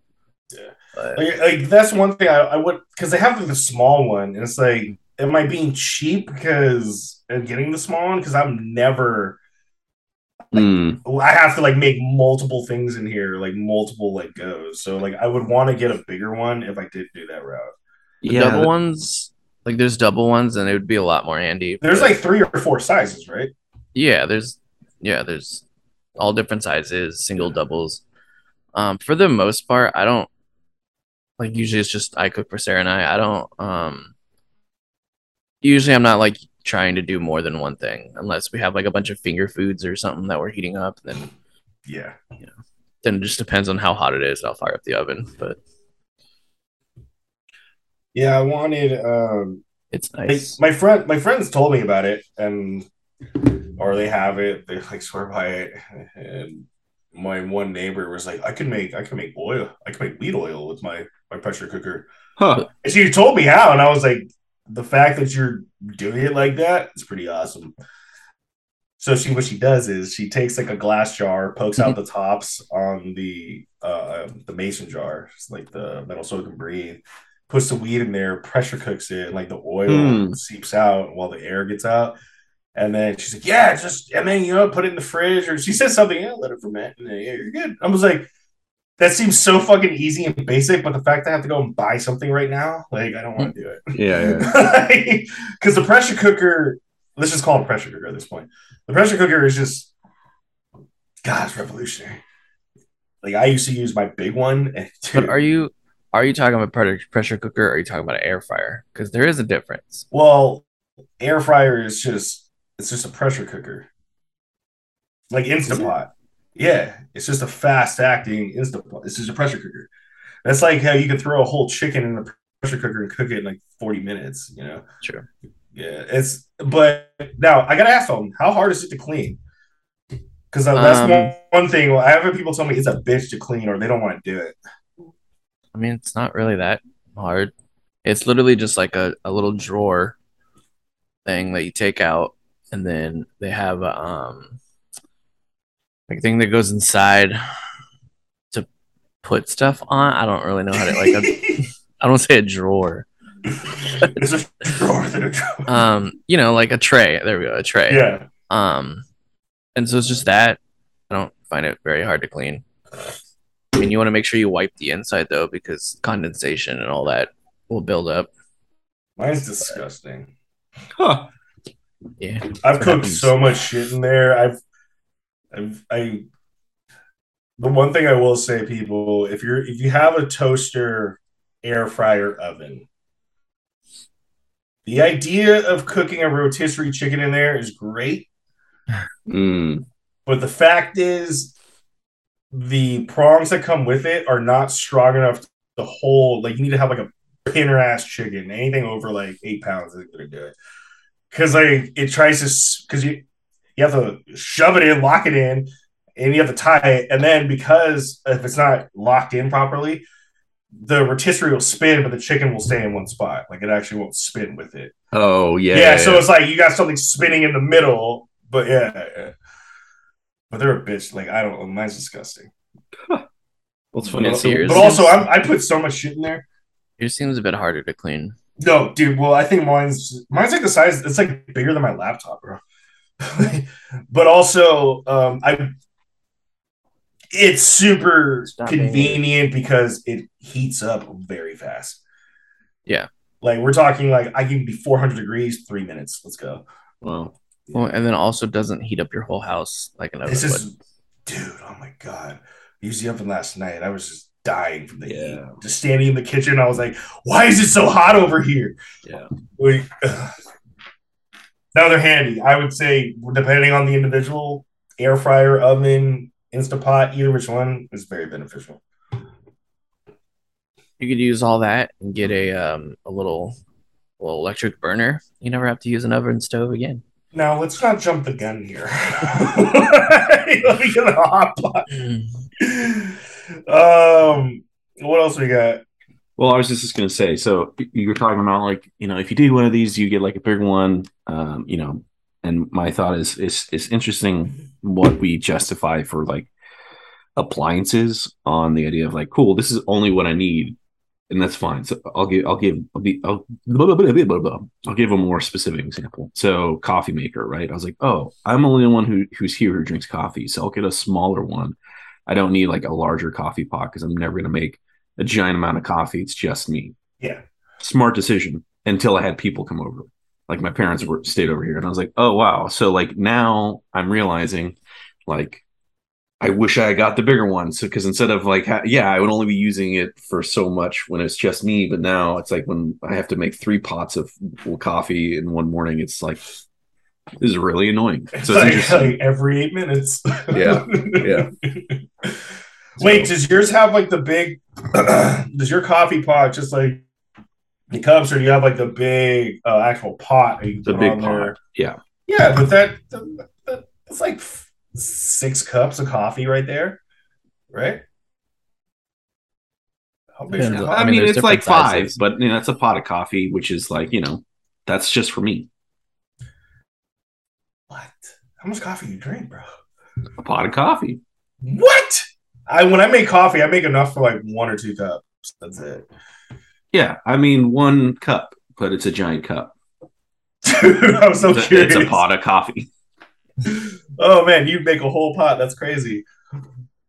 Yeah, but... like, like that's one thing I, I would, because they have like the small one, and it's like, am I being cheap because I'm getting the small one? Because I'm never. Like, mm. I have to like make multiple things in here, like multiple like goes. So like I would want to get a bigger one if I did do that route. The yeah, double ones, like there's double ones, and it would be a lot more handy. There's but... like three or four sizes, right? Yeah, there's yeah, there's all different sizes, single, doubles. Um, for the most part, I don't like. Usually, it's just I cook for Sarah and I. I don't. Um, usually, I'm not like trying to do more than one thing, unless we have like a bunch of finger foods or something that we're heating up. Then, yeah, you know, then it just depends on how hot it is. I'll fire up the oven, but. Yeah, I wanted. Um, it's nice. Like, my friend, my friends told me about it, and or they have it. They like swear by it. And my one neighbor was like, "I can make, I can make oil. I can make wheat oil with my my pressure cooker." Huh. And she told me how, and I was like, "The fact that you're doing it like that is pretty awesome." So she, what she does is she takes like a glass jar, pokes mm-hmm. out the tops on the uh, the mason jar, it's like the metal so it can breathe. Puts the weed in there, pressure cooks it, and like the oil mm. seeps out while the air gets out. And then she's like, yeah, just, I mean, you know, put it in the fridge. Or she said something, yeah, let it ferment. And then, yeah, you're good. I was like, that seems so fucking easy and basic, but the fact that I have to go and buy something right now, like, I don't want to do it. Yeah. Because yeah. The pressure cooker, let's just call it a pressure cooker at this point. The pressure cooker is just, God, it's revolutionary. Like, I used to use my big one. And dude, but are you... Are you talking about a pressure cooker or are you talking about an air fryer? Because there is a difference. Well, air fryer is just, it's just a pressure cooker. Like Instapot. Yeah. It's just a fast acting Instapot. It's just a pressure cooker. That's like how you can throw a whole chicken in the pressure cooker and cook it in like forty minutes, you know? Sure. Yeah. It's, but now I got to ask them, how hard is it to clean? Because that's um, one, one thing. Well, I have people tell me it's a bitch to clean or they don't want to do it. I mean, it's not really that hard. It's literally just like a, a little drawer thing that you take out, and then they have a, um, like a thing that goes inside to put stuff on. I don't really know how to, like, a, I don't say a drawer. It's a drawer than a drawer. Um, you know, like a tray. There we go, a tray. Yeah. Um, and so it's just that. I don't find it very hard to clean. I mean, you want to make sure you wipe the inside, though, because condensation and all that will build up. Mine's disgusting. Huh. Yeah. I've cooked so much shit in there. I've, I've, I, the one thing I will say, people, if you're, if you have a toaster, air fryer, oven, the idea of cooking a rotisserie chicken in there is great. Mm. But the fact is, the prongs that come with it are not strong enough to hold. Like, you need to have like a pinner ass chicken. Anything over like eight pounds isn't going to do it. Because like it tries to, because you you have to shove it in, lock it in, and you have to tie it. And then because if it's not locked in properly, the rotisserie will spin, but the chicken will stay in one spot. Like it actually won't spin with it. Oh yeah. Yeah. yeah so yeah. It's like you got something spinning in the middle, but yeah. yeah. But they're a bitch. Like, I don't... Mine's disgusting. Huh. Well, it's funny. But, also, but also, I'm, I put so much shit in there. Yours seems a bit harder to clean. No, dude. Well, I think mine's... Mine's, like, the size... It's, like, bigger than my laptop, bro. But also, um, I... It's super Stop convenient being... because it heats up very fast. Yeah. Like, we're talking, like, I can be four hundred degrees, three minutes. Let's go. Wow. Well, and then also doesn't heat up your whole house like an oven would. Just, dude, oh my God. I used the oven last night. I was just dying from the yeah. heat. Just standing in the kitchen, I was like, why is it so hot over here? Yeah. Like, uh, now they're handy. I would say, depending on the individual, air fryer, oven, Instapot, either which one is very beneficial. You could use all that and get a um a little, little electric burner. You never have to use an oven and stove again. Now, let's not jump the gun here. Let me get a hot pot. Um, what else we got? Well, I was just, just going to say, so you were talking about, like, you know, if you do one of these, you get like a big one, um, you know, and my thought is, it's, it's interesting what we justify for like appliances on the idea of like, cool, this is only what I need. And that's fine. So I'll give I'll give I'll, be, I'll, blah, blah, blah, blah, blah, blah. I'll give a more specific example. So coffee maker, right? I was like, oh, I'm only the one who who's here who drinks coffee, so I'll get a smaller one. I don't need like a larger coffee pot because I'm never going to make a giant amount of coffee. It's just me. Yeah, smart decision. Until I had people come over, like my parents were stayed over here, and I was like, oh wow. So like now I'm realizing, like, I wish I got the bigger one. So, because instead of like, ha- yeah, I would only be using it for so much when it's just me. But now it's like when I have to make three pots of coffee in one morning, it's like, this is really annoying. So it's like, it's like every eight minutes. Yeah. Yeah. So, wait, does yours have like the big, does your coffee pot just like the cups, or do you have like the big uh, actual pot? The big pot. There? Yeah. Yeah. But that, that, that it's like, six cups of coffee right there, right? How big is your coffee? I mean, it's like five, but you know, that's a pot of coffee, which is like, you know, that's just for me. What? How much coffee do you drink, bro? A pot of coffee. What? I when I make coffee, I make enough for like one or two cups. That's it. Yeah, I mean one cup, but it's a giant cup. Dude, I'm so it's curious. A, it's a pot of coffee. Oh man, you'd make a whole pot. That's crazy.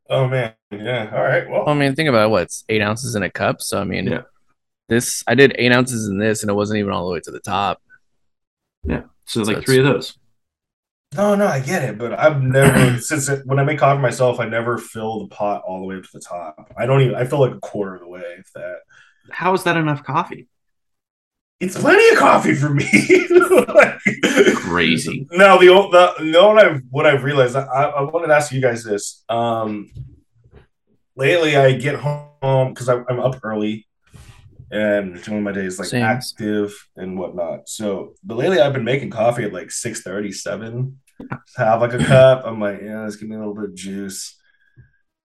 Oh man, yeah. All right. Well, I mean, think about it. What, it's eight ounces in a cup. So I mean, yeah. This I did eight ounces in this, and it wasn't even all the way to the top. Yeah. So, so like three of those. No, no, I get it, but I've never since it, when I make coffee myself, I never fill the pot all the way up to the top. I don't even. I fill like a quarter of the way. If that. How is that enough coffee? It's plenty of coffee for me. Like, crazy. No, the the no. What I've what I've realized. I, I wanted to ask you guys this. Um, lately, I get home because I'm up early, and doing my days like Same. active and whatnot. So, but lately, I've been making coffee at like six thirty, seven. Have like a cup. I'm like, yeah, let's give me a little bit of juice,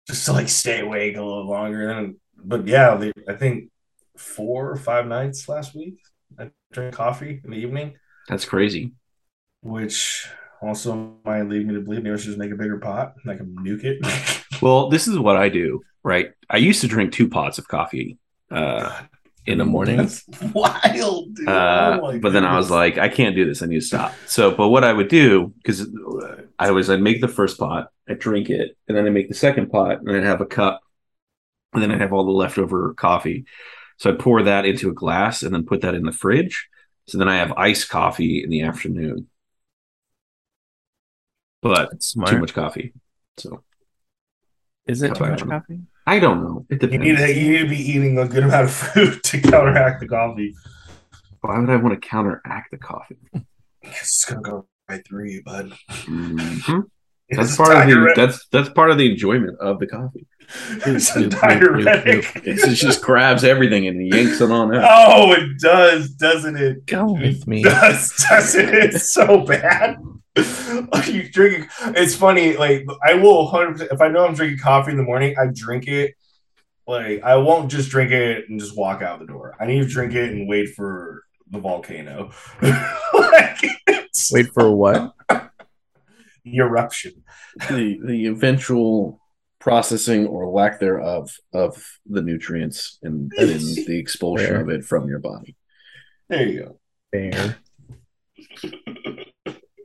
just to like stay awake a little longer. And but yeah, I think four or five nights last week, I drink coffee in the evening. That's crazy. Which also might lead me to believe maybe I should just make a bigger pot and I can nuke it. Well, this is what I do, right? I used to drink two pots of coffee uh, in the morning. That's wild, dude. Uh, oh but goodness. Then I was like, I can't do this. I need to stop. So, but what I would do, because I was, I'd make the first pot, I drink it, and then I make the second pot, and I'd have a cup, and then I'd have all the leftover coffee. So I pour that into a glass and then put that in the fridge. So then I have iced coffee in the afternoon. But it's too much coffee. So is it too much coffee? I don't know. It depends. You need to, you need to be eating a good amount of food to counteract the coffee. Why would I want to counteract the coffee? It's gonna go right through you, bud. Mm-hmm. That's part of the that's that's part of the enjoyment of the coffee. It's, it's a diuretic. It just grabs everything and yanks it on out. Oh, it does, doesn't it? Go with me. It does, doesn't it? It's so bad. Like you drinking. It's funny. Like I will one hundred percent if I know I'm drinking coffee in the morning, I drink it. Like I won't just drink it and just walk out the door. I need to drink it and wait for the volcano. Like, wait for what? Eruption. The the eventual processing or lack thereof of the nutrients and, and the expulsion Fair. of it from your body. There you go. Fair.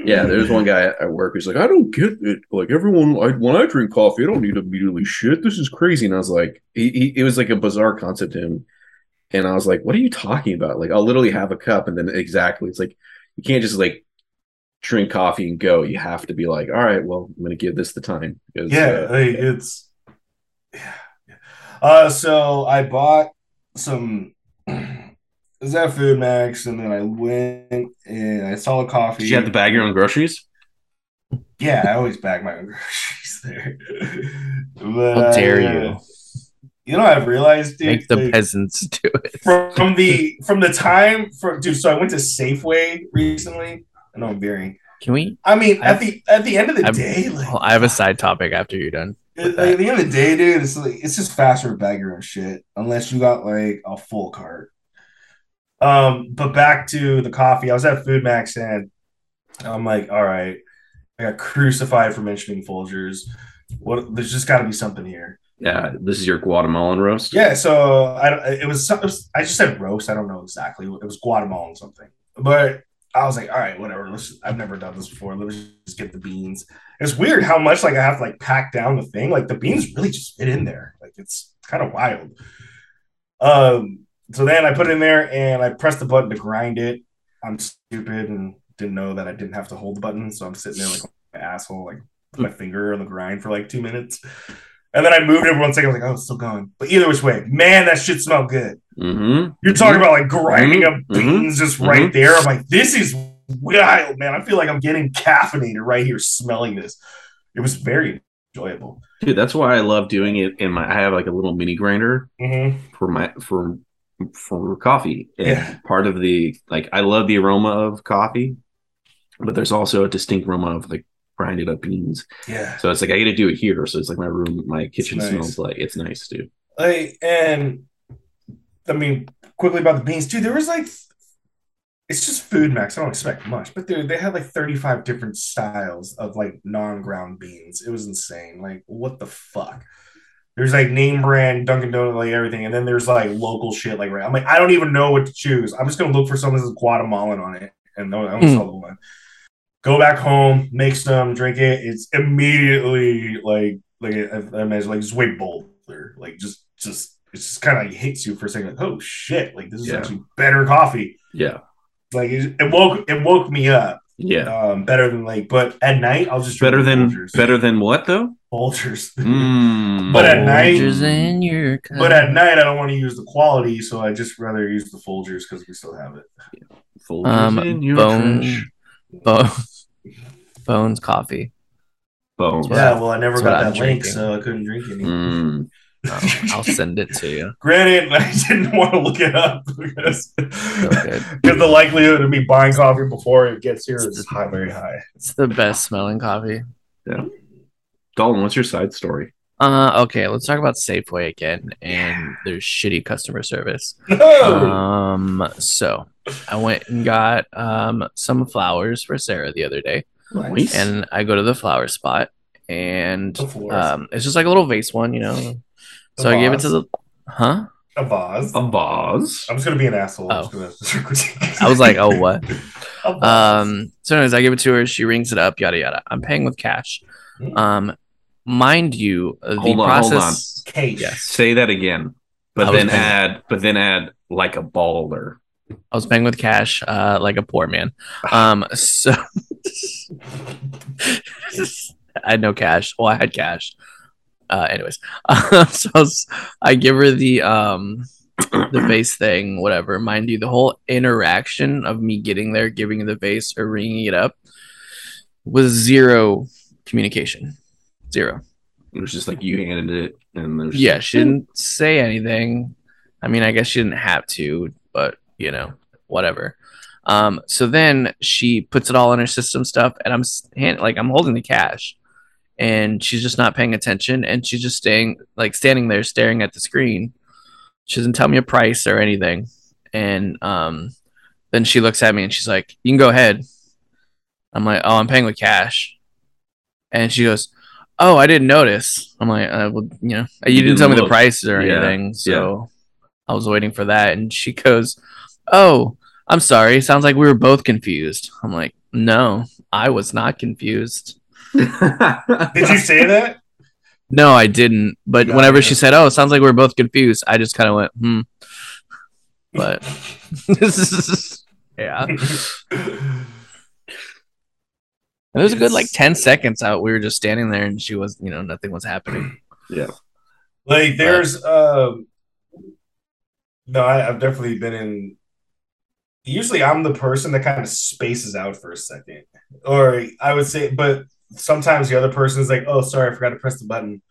Yeah, there's one guy at work who's like, I don't get it. Like everyone, I, when I drink coffee, I don't need immediately shit. This is crazy. And I was like, he, he, it was like a bizarre concept to him. And I was like, what are you talking about? Like I'll literally have a cup and then exactly. It's like, you can't just like drink coffee and go. You have to be like, all right, well, I'm gonna give this the time. Because, yeah, uh, hey, it's yeah. Uh, so I bought some. Is that Food Max? And then I went and I saw the coffee. Did you have to bag your own groceries? Yeah, I always bag my own groceries. there. But How dare I, uh, you? You know, I've realized, dude. Make the like, peasants do it. From, from the from the time from dude. So I went to Safeway recently. I know I'm veering. Can we? I mean, I, at the at the end of the I, day, like I have a side topic after you're done. It, like, at the end of the day, dude, it's like it's just faster bagger and shit, unless you got like a full cart. Um, but back to the coffee. I was at Food Max and I'm like, all right, I got crucified for mentioning Folgers. What? There's just got to be something here. Yeah, this is your Guatemalan roast. Yeah, so I it was, it was I just said roast. I don't know exactly. It was Guatemalan something, but. I was like, all right, whatever. Let's, I've never done this before. Let's just get the beans. It's weird how much like I have to like pack down the thing. Like the beans really just fit in there. Like it's kind of wild. Um. So then I put it in there and I pressed the button to grind it. I'm stupid and didn't know that I didn't have to hold the button. So I'm sitting there like an asshole, like put my finger on the grind for like two minutes. And then I moved it one second. I was like, oh, it's still going. But either which way, man, that shit smelled good. Mm-hmm. You're talking mm-hmm. about like grinding up mm-hmm. beans just mm-hmm. right there. I'm like, this is wild, man. I feel like I'm getting caffeinated right here smelling this. It was very enjoyable. Dude, that's why I love doing it in my, I have like a little mini grinder mm-hmm. for my, for, for coffee. And yeah. Part of the, like, I love the aroma of coffee, but there's also a distinct aroma of like, grinded up beans. Yeah. So it's like I get to do it here. So it's like my room, my kitchen nice. Smells like it's nice, dude. Like, and I mean, quickly about the beans, dude. There was like, it's just Food Max. I don't expect much, but dude, they had like thirty-five different styles of like non-ground beans. It was insane. Like, what the fuck? There's like name brand Dunkin' Donuts, like everything, and then there's like local shit. Like, right, I'm like, I don't even know what to choose. I'm just gonna look for something that's Guatemalan on it, and I only mm. saw the one. Go back home, make some, drink it. It's immediately like, like I imagine, like just way bolder. Like just, just, it's just kind of like hits you for a second. Like, oh shit! Like this is yeah. actually better coffee. Yeah. Like it, it woke, it woke me up. Yeah. Um, better than like, but at night I'll just drink better than Folgers. Better than what though? Folgers. Mm, but at night, in your but at night I don't want to use the quality, so I just rather use the Folgers because we still have it. Yeah. Folgers um, in your bone. Trash. Bones, Bones coffee. Bones. Yeah, well, I never That's got that link, so I couldn't drink any. Mm, no, I'll send it to you. Granted, I didn't want to look it up because because the likelihood of me buying coffee before it gets here is high, very high. It's the best smelling coffee. Yeah. Dalton, what's your side story? Uh, okay, let's talk about Safeway again and their shitty customer service. No! Um, so I went and got um some flowers for Sarah the other day. Nice. And I go to the flower spot and um it's just like a little vase one, you know. So a I vase. Gave it to the huh? A vase. A vase. I'm just gonna be an asshole. Oh. Gonna... I was like, oh what? Um so anyways, I give it to her, she rings it up, yada yada. I'm paying with cash. Um Mind you, the hold on, process. Hold on. Yes. Say that again, but then add, with... but then add like a baller. I was paying with cash, uh, like a poor man. Um, so I had no cash. Well, I had cash. Uh, anyways, uh, so I, was, I give her the um, the vase thing, whatever. Mind you, the whole interaction of me getting there, giving her the vase, or ringing it up was zero communication. Zero. It was just like you handed it, and there's yeah, she didn't say anything. I mean, I guess she didn't have to, but you know, whatever. Um, so then she puts it all in her system stuff, and I'm hand- like, I'm holding the cash, and she's just not paying attention, and she's just staying like standing there staring at the screen. She doesn't tell me a price or anything, and um, then she looks at me and she's like, "You can go ahead." I'm like, "Oh, I'm paying with cash," and she goes. Oh, I didn't notice. I'm like, uh, well, you know, you, you didn't tell look. me the prices or yeah. anything, so yeah. I was waiting for that. And she goes, "Oh, I'm sorry. Sounds like we were both confused." I'm like, "No, I was not confused." Did you say that? No, I didn't. But God, whenever yeah. she said, "Oh, it sounds like we were both confused," I just kind of went, "Hmm." But this is yeah. And it was yes. a good like ten seconds out. We were just standing there, and she was, you know, nothing was happening. Yeah, like there's, um, no, I, I've definitely been in. Usually, I'm the person that kind of spaces out for a second, or I would say, but sometimes the other person is like, oh, sorry, I forgot to press the button.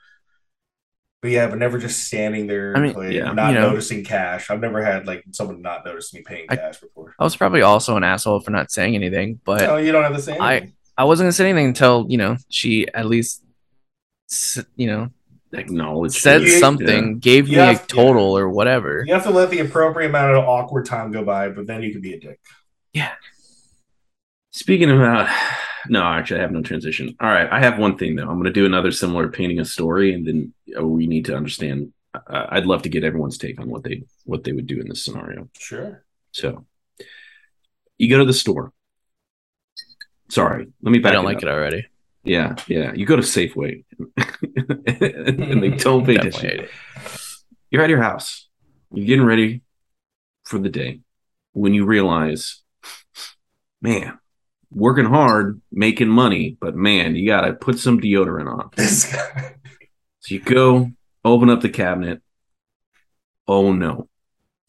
But yeah, but never just standing there, I mean, like, yeah, not you know, noticing cash. I've never had like someone not notice me paying I, cash before. I was probably also an asshole for not saying anything, but no, you don't have to say anything. I, I wasn't gonna say anything until, you know, she at least, you know, acknowledged, said you, something, yeah. gave you me have, a total yeah. or whatever. You have to let the appropriate amount of awkward time go by, but then you can be a dick. Yeah. Speaking about. No, actually, I have no transition. All right, I have one thing, though. I'm going to do another similar painting a story, and then we need to understand. Uh, I'd love to get everyone's take on what they what they would do in this scenario. Sure. So, you go to the store. Sorry, let me back I don't it like up. It already. Yeah, yeah. You go to Safeway, and they don't pay attention. You're at your house. You're getting ready for the day when you realize, man, working hard, making money, but man, you gotta put some deodorant on. So you go, open up the cabinet. Oh no.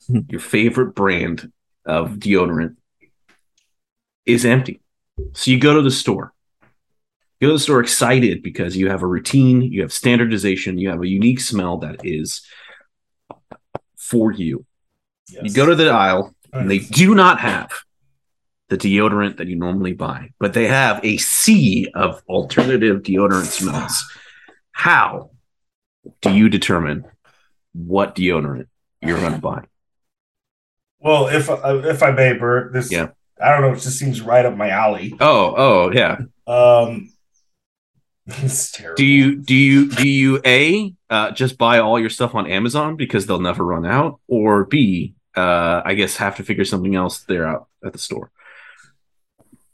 Your favorite brand of deodorant is empty. So you go to the store. You go to the store excited because you have a routine, you have standardization, you have a unique smell that is for you. Yes. You go to the aisle, and they do not have the deodorant that you normally buy, but they have a sea of alternative deodorant smells. How do you determine what deodorant you're going to buy? Well, if if I may, Bert, this yeah. I don't know. It just seems right up my alley. Oh, oh, yeah. Um, it's terrible. Do you do you do you a uh, just buy all your stuff on Amazon because they'll never run out, or b uh, I guess have to figure something else there out at the store?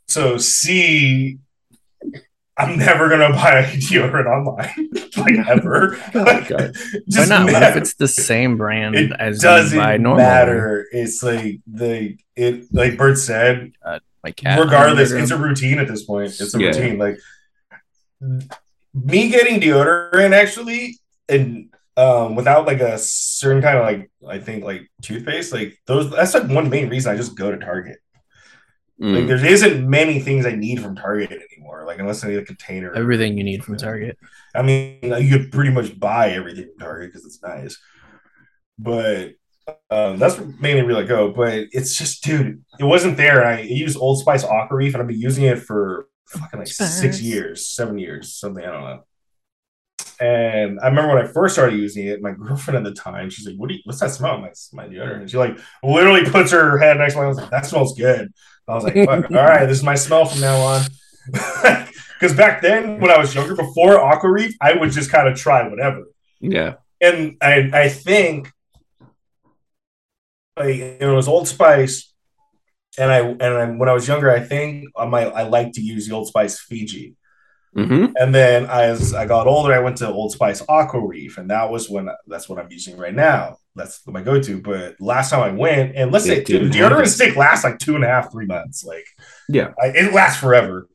So, C, I'm never going to buy a deodorant online, like, ever. Like, oh, why not? Never. What if it's the same brand it as you buy normally? It doesn't matter. It's like, the, it, like Bert said, uh, my cat, regardless, it's a routine at this point. It's a yeah. routine. Like, me getting deodorant, actually, and um, without, like, a certain kind of, like, I think, like, toothpaste, like, those, that's, like, one main reason I just go to Target. Like mm. there isn't many things I need from Target anymore. Like unless I need a container. Everything you need from Target. I mean, you could pretty much buy everything from Target because it's nice. But um, that's mainly where I go. But it's just, dude, it wasn't there. I used Old Spice Aqua Reef, and I've been using it for fucking like Spice. six years, seven years, something. I don't know. And I remember when I first started using it, my girlfriend at the time, she's like, "What do you? What's that smell?" I'm like, "It's my deodorant." And she like literally puts her head next to mine. I was like, "That smells good." I was like, "Fuck, all right, this is my smell from now on." Because back then, when I was younger, before Aqua Reef, I would just kind of try whatever. Yeah. And I, I think, like, it was Old Spice, and I, and I, when I was younger, I think I might, I liked to use the Old Spice Fiji. Mm-hmm. And then as I got older, I went to Old Spice Aqua Reef, and that was when that's what I'm using right now. That's my go-to. But last time I went, and let's say dude, deodorant stick lasts like two and a half, three months. Like, yeah, I, it lasts forever.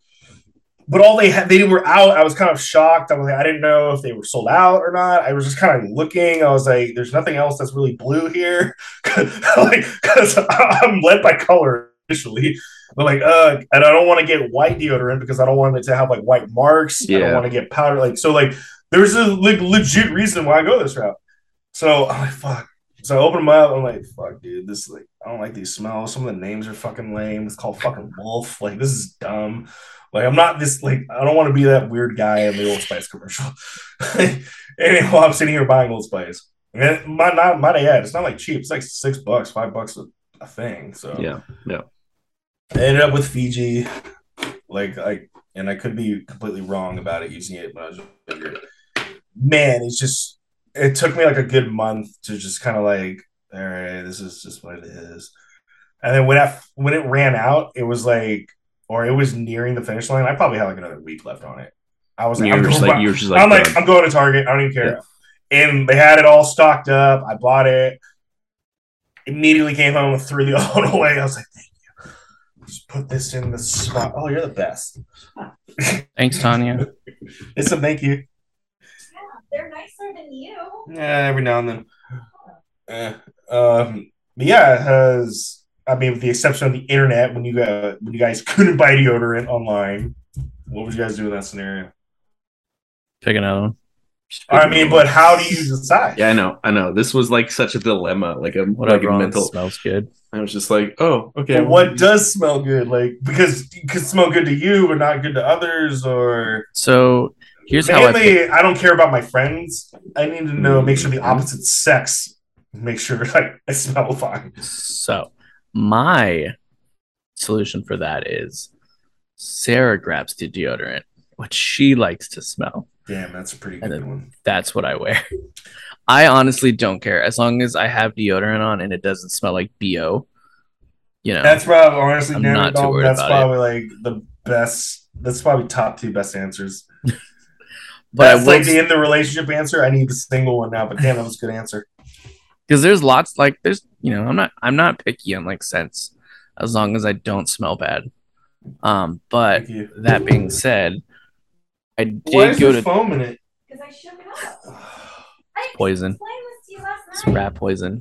But all they had, they were out. I was kind of shocked. I was like, I didn't know if they were sold out or not. I was just kind of looking. I was like, there's nothing else that's really blue here, like because I'm led by color initially. But like, uh, and I don't want to get white deodorant because I don't want it to have like white marks. Yeah. I don't want to get powder. Like, so like, there's a like legit reason why I go this route. So I'm like, fuck. So I open them up. I'm like, fuck, dude. This is like, I don't like these smells. Some of the names are fucking lame. It's called fucking Wolf. Like, this is dumb. Like, I'm not this. Like, I don't want to be that weird guy in the Old Spice commercial. Anyway, I'm sitting here buying Old Spice. And my not my ad. It's not like cheap. It's like six bucks, five bucks a, a thing. So yeah, yeah. I ended up with Fiji, like I and I could be completely wrong about it using it when I was younger. Man, it's just it took me like a good month to just kind of like, all right, this is just what it is. And then when I, when it ran out, it was like, or it was nearing the finish line. I probably had like another week left on it. I was like, I'm just like, you're just like, I'm like, I'm going to Target. I don't even care. Yeah. And they had it all stocked up. I bought it. Immediately came home and threw the old away. I was like, thank just put this in the spot. Oh, you're the best. Thanks, Tanya. It's a thank you. Yeah, they're nicer than you. Yeah, every now and then. Uh, um, but yeah, it has, I mean, with the exception of the internet, when you, uh, when you guys couldn't buy deodorant online, What would you guys do in that scenario? Pick another one. I mean, but how do you decide? Yeah, I know, I know. This was like such a dilemma, like a like a mental. Smells good. I was just like, oh, okay. Well, what does smell good? Like, because it could smell good to you, but not good to others, or so. Here's mainly, how I, think. I don't care about my friends. I need to know, make sure the opposite sex, make sure like I smell fine. So my solution for that is Sarah grabs the deodorant, which she likes to smell. Damn, that's a pretty good one. That's what I wear. I honestly don't care. As long as I have deodorant on and it doesn't smell like B O, you know. That's probably, honestly, I'm not too worried about it. That's probably like the best, that's probably top two best answers. But that's I like the end the relationship answer. I need the single one now, but damn, that was a good answer. Because there's lots, like, there's, you know, I'm not, I'm not picky on like scents as long as I don't smell bad. Um, but that being said, I did Why is go to foam in it? Because I shook it up. Poison. It's rat poison.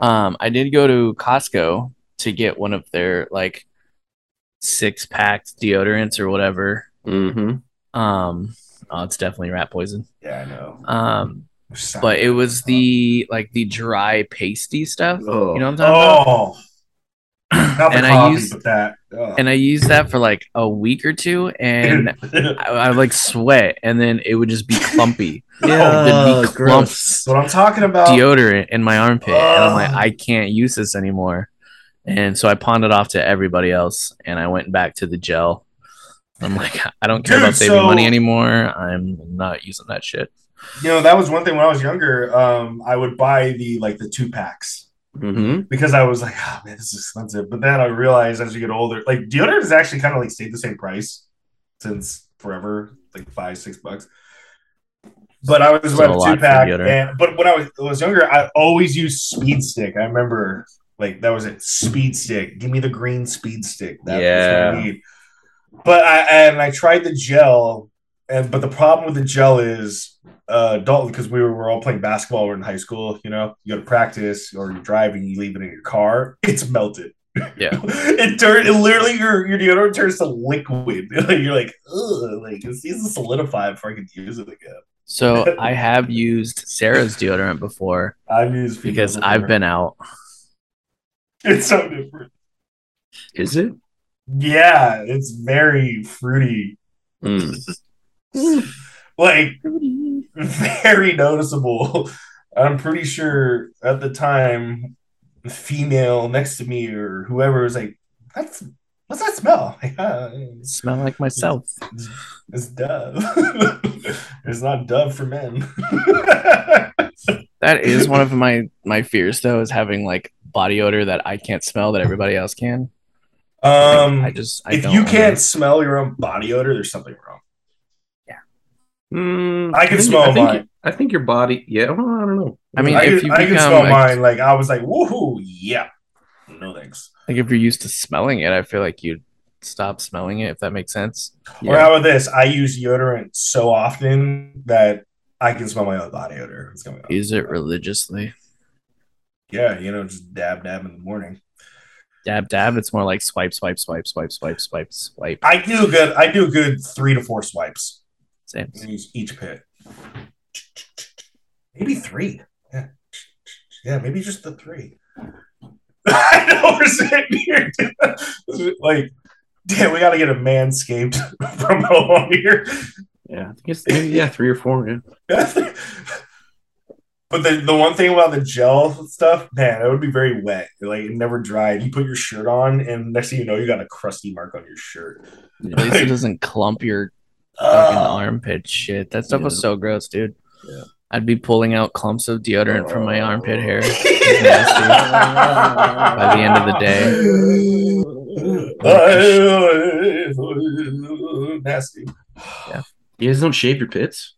Um, I did go to Costco to get one of their like six packs deodorants or whatever. Mm-hmm. Um, oh, it's definitely rat poison. Yeah, I know. Um, but it was the like the dry pasty stuff. Oh. You know what I'm talking oh. about? Not and coffee, I used that, Ugh. and I used that for like a week or two, and I, I like sweat, and then it would just be clumpy. Yeah, be clumps. What I'm talking about, deodorant in my armpit, Ugh. and I'm like, I can't use this anymore, and so I pawned it off to everybody else, and I went back to the gel. I'm like, I don't care Dude, about saving so, money anymore. I'm not using that shit. You know, that was one thing when I was younger. Um, I would buy the like the two packs. Mm-hmm. Because I was like, oh man, this is expensive. But then I realized as you get older, like deodorant has actually kind of like stayed the same price since forever, like five, six bucks. But I was about a two pack, and but when I was, when I was younger, I always used Speed Stick. I remember like that was it, Speed Stick. Give me the green Speed Stick. That yeah. was what I need. But I and I tried the gel, and but the problem with the gel is. Uh, Dalton, because we were, were all playing basketball, we were in high school, you know, you go to practice or you're driving, you leave it in your car, it's melted. Yeah. it turns, it literally, your, your deodorant turns to liquid. You're like, ugh, like, it's easy to solidify before I can use it again. So I have used Sarah's deodorant before. I've used because deodorant. I've been out. It's so different. Is it? Yeah, it's very fruity. Mm. Like, very noticeable. I'm pretty sure at the time, the female next to me or whoever was like, "That's what's that smell?" Like, uh, smell like myself. It's, it's Dove. It's not Dove for men. That is one of my, my fears, though, is having like body odor that I can't smell that everybody else can. Um, like, I just I if don't you can't like... smell your own body odor, there's something wrong. Mm, I can I think, smell I think, mine. I think your body, yeah. Well, I don't know. I mean, I if can, you I become, can smell like, mine. Like I was like, woohoo, yeah. No thanks. Like if you're used to smelling it, I feel like you'd stop smelling it. If that makes sense. Yeah. Or how about this? I use deodorant so often that I can smell my own body odor. It's coming. Use it religiously. Yeah, you know, just dab, dab in the morning. Dab, dab. It's more like swipe, swipe, swipe, swipe, swipe, swipe, swipe. I do good. I do good three to four swipes. Same. Each pit. Maybe three. Yeah. Yeah, maybe just the three. I know we're sitting here. Dude. Like, damn, we got to get a Manscaped promo on here. Yeah, I think it's maybe, yeah, three or four, man. Yeah. But the, the one thing about the gel stuff, man, it would be very wet. Like, it never dried. You put your shirt on, and next thing you know, you got a crusty mark on your shirt. At least it doesn't clump your fucking uh, armpit shit. That stuff yeah. was so gross, dude. Yeah. I'd be pulling out clumps of deodorant oh. from my armpit hair. By the end of the day. Oh, nasty. Yeah. You guys don't shave your pits?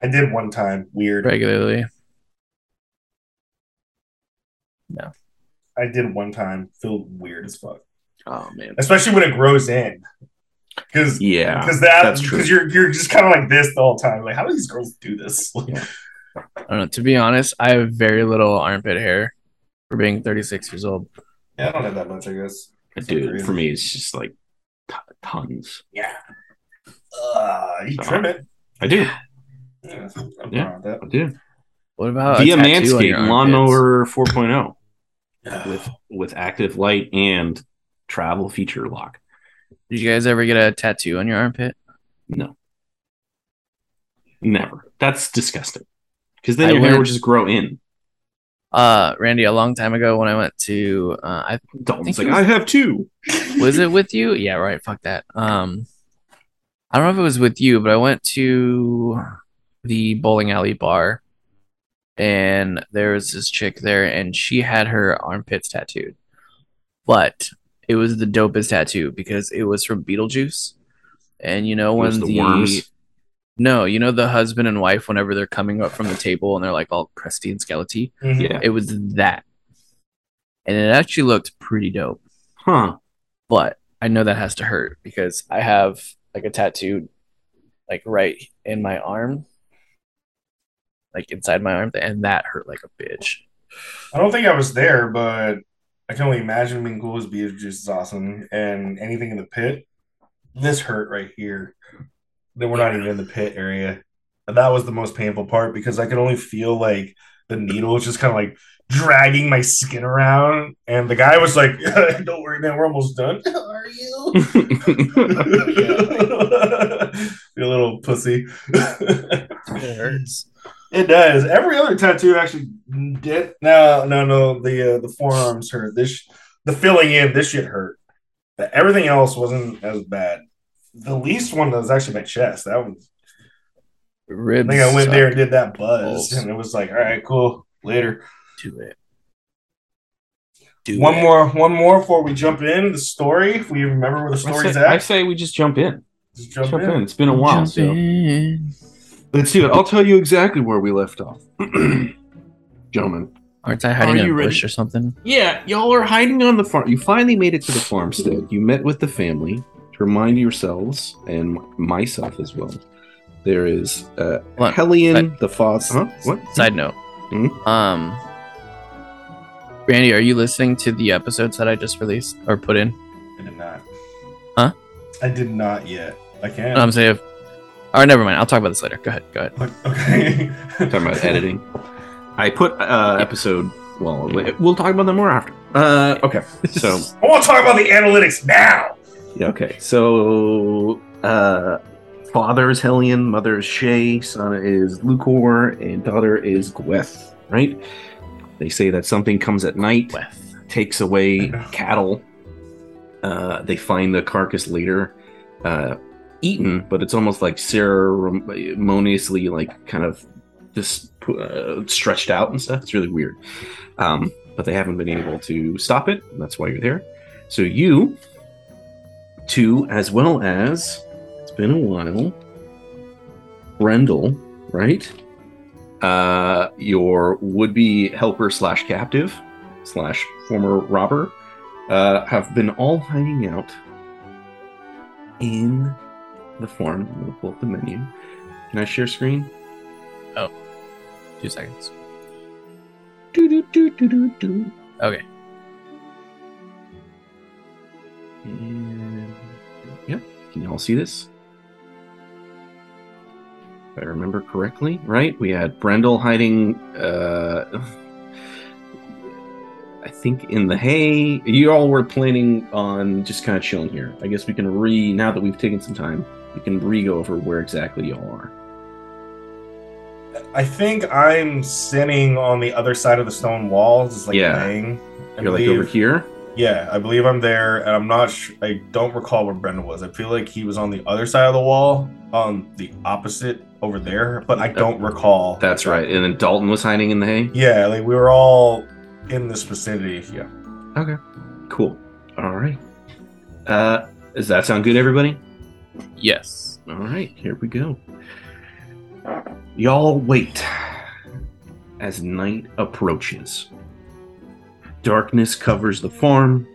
I did one time. Weird. Regularly? No. I did one time. Feel weird as fuck. Oh, man. Especially when it grows in. Because yeah, because that, that's true. Because you're you're just kind of like this the whole time. Like, how do these girls do this? Like, I don't know. To be honest, I have very little armpit hair for being thirty-six years old. Yeah, I don't have that much, I guess. Dude, for me, it's just like T- tons. Yeah. Uh, you so, trim it. I do. Yeah, I'm yeah that. I do. What about via Manscaped Lawnmower four point oh oh. with with active light and travel feature lock? Did you guys ever get a tattoo on your armpit? No. Never. That's disgusting. Because then I your went, hair would just grow in. Uh, Randy, a long time ago when I went to... Uh, I Dalton's like, was, I have two. Was it with you? Yeah, right. Fuck that. Um, I don't know if it was with you, but I went to the bowling alley bar and there was this chick there and she had her armpits tattooed. But it was the dopest tattoo because it was from Beetlejuice. And you know when the... the worms. No, you know the husband and wife whenever they're coming up from the table and they're like all crusty and skelety? Mm-hmm. Yeah. It was that. And it actually looked pretty dope. Huh. But I know that has to hurt because I have like a tattoo like right in my arm. Like inside my arm. And that hurt like a bitch. I don't think I was there, but I can only imagine being cool as Beetlejuice is awesome. And anything in the pit, this hurt right here. They were not even in the pit area. And that was the most painful part because I could only feel like the needle was just kind of like dragging my skin around. And the guy was like, don't worry, man, we're almost done. How are you? You little pussy. It hurts. It does. Every other tattoo actually did. No, no, no. The uh, the forearms hurt. This, sh- the filling in, this shit hurt. But everything else wasn't as bad. The least one that was actually my chest. That one. Ribs I think I went there and did that buzz, balls. And it was like, all right, cool. Later. Do it. Do one it. more, one more before we jump in. The story, if we remember where the story's I say, at. I say we just jump in. Just jump, jump in. in. It's been a while. Jump so in. Let's do it. I'll tell you exactly where we left off, gentlemen. Aren't I hiding in a ready? bush or something? Yeah, y'all are hiding on the farm. You finally made it to the farmstead. You met with the family. To remind yourselves and myself as well, there is uh, Helion, side, the father. Huh? What? Side note. Mm-hmm. Um, Randy, are you listening to the episodes that I just released or put in? I did not. Huh? I did not yet. I can't. No, I'm saying. Or never mind. I'll talk about this later. Go ahead. Go ahead. Okay. Talking about editing. I put uh, episode. Well, we'll talk about them more after. Uh, okay. So I want to talk about the analytics now. Yeah, okay, so uh, father is Helion, mother is Shay, son is Lucor, and daughter is Gweth, right? They say that something comes at night, Gweth. takes away cattle. Uh, they find the carcass later uh, eaten, but it's almost like ceremoniously, like kind of just uh, stretched out and stuff. It's really weird. Um, but they haven't been able to stop it. And that's why you're there. So you... Two, as well as, it's been a while, Brendel, right? Uh, your would-be helper slash captive slash former robber uh, have been all hiding out in the farm. I'm going to pull up the menu. Can I share screen? Oh, two seconds. Do do do do do do. Okay. And yeah, can you all see this? If I remember correctly, right? We had Brendel hiding, uh, I think, in the hay. You all were planning on just kind of chilling here. I guess we can re, now that we've taken some time, we can re-go over where exactly y'all are. I think I'm sitting on the other side of the stone wall, just like yeah. laying. You're believe. like over here? Yeah, I believe I'm there, and I'm not sure. Sh- I don't recall where Brendan was. I feel like he was on the other side of the wall, on the opposite over there, but I don't recall. That's right. And then Dalton was hiding in the hay? Yeah, like we were all in this vicinity. Yeah. Okay. Cool. All right. Uh, does that sound good, everybody? Yes. All right. Here we go. Y'all wait as night approaches. Darkness covers the farm.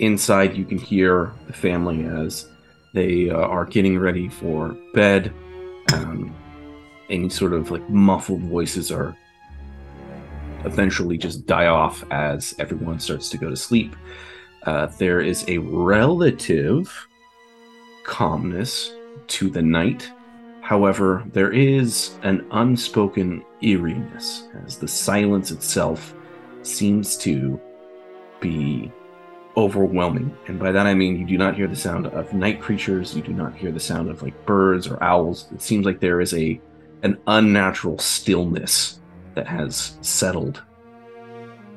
Inside, you can hear the family as they uh, are getting ready for bed. Um, any sort of like muffled voices are eventually just die off as everyone starts to go to sleep. Uh, there is a relative calmness to the night. However, there is an unspoken eeriness as the silence itself seems to be overwhelming. And by that I mean you do not hear the sound of night creatures, you do not hear the sound of like birds or owls. It seems like there is a an unnatural stillness that has settled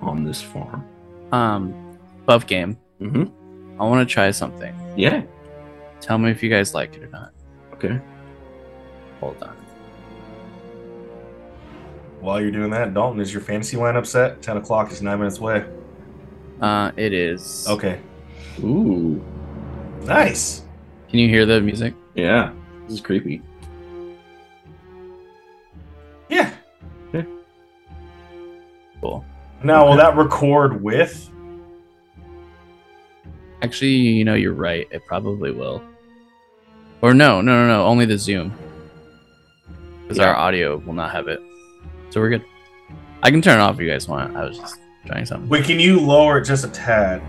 on this farm. Um, above game. Mm-hmm. I want to try something. Yeah. Tell me if you guys like it or not. Okay. Hold on. While you're doing that, Dalton, is your fantasy lineup set? ten o'clock is nine minutes away. Uh, it is. Okay. Ooh. Nice. Can you hear the music? Yeah. This is creepy. Yeah. Yeah. Cool. Now, okay. Will that record with? Actually, you know, you're right. It probably will. Or no, no, no, no. Only the Zoom. Because yeah. Our audio will not have it. So we're good. I can turn it off if you guys want. I was just trying something. Wait, can you lower it just a tad?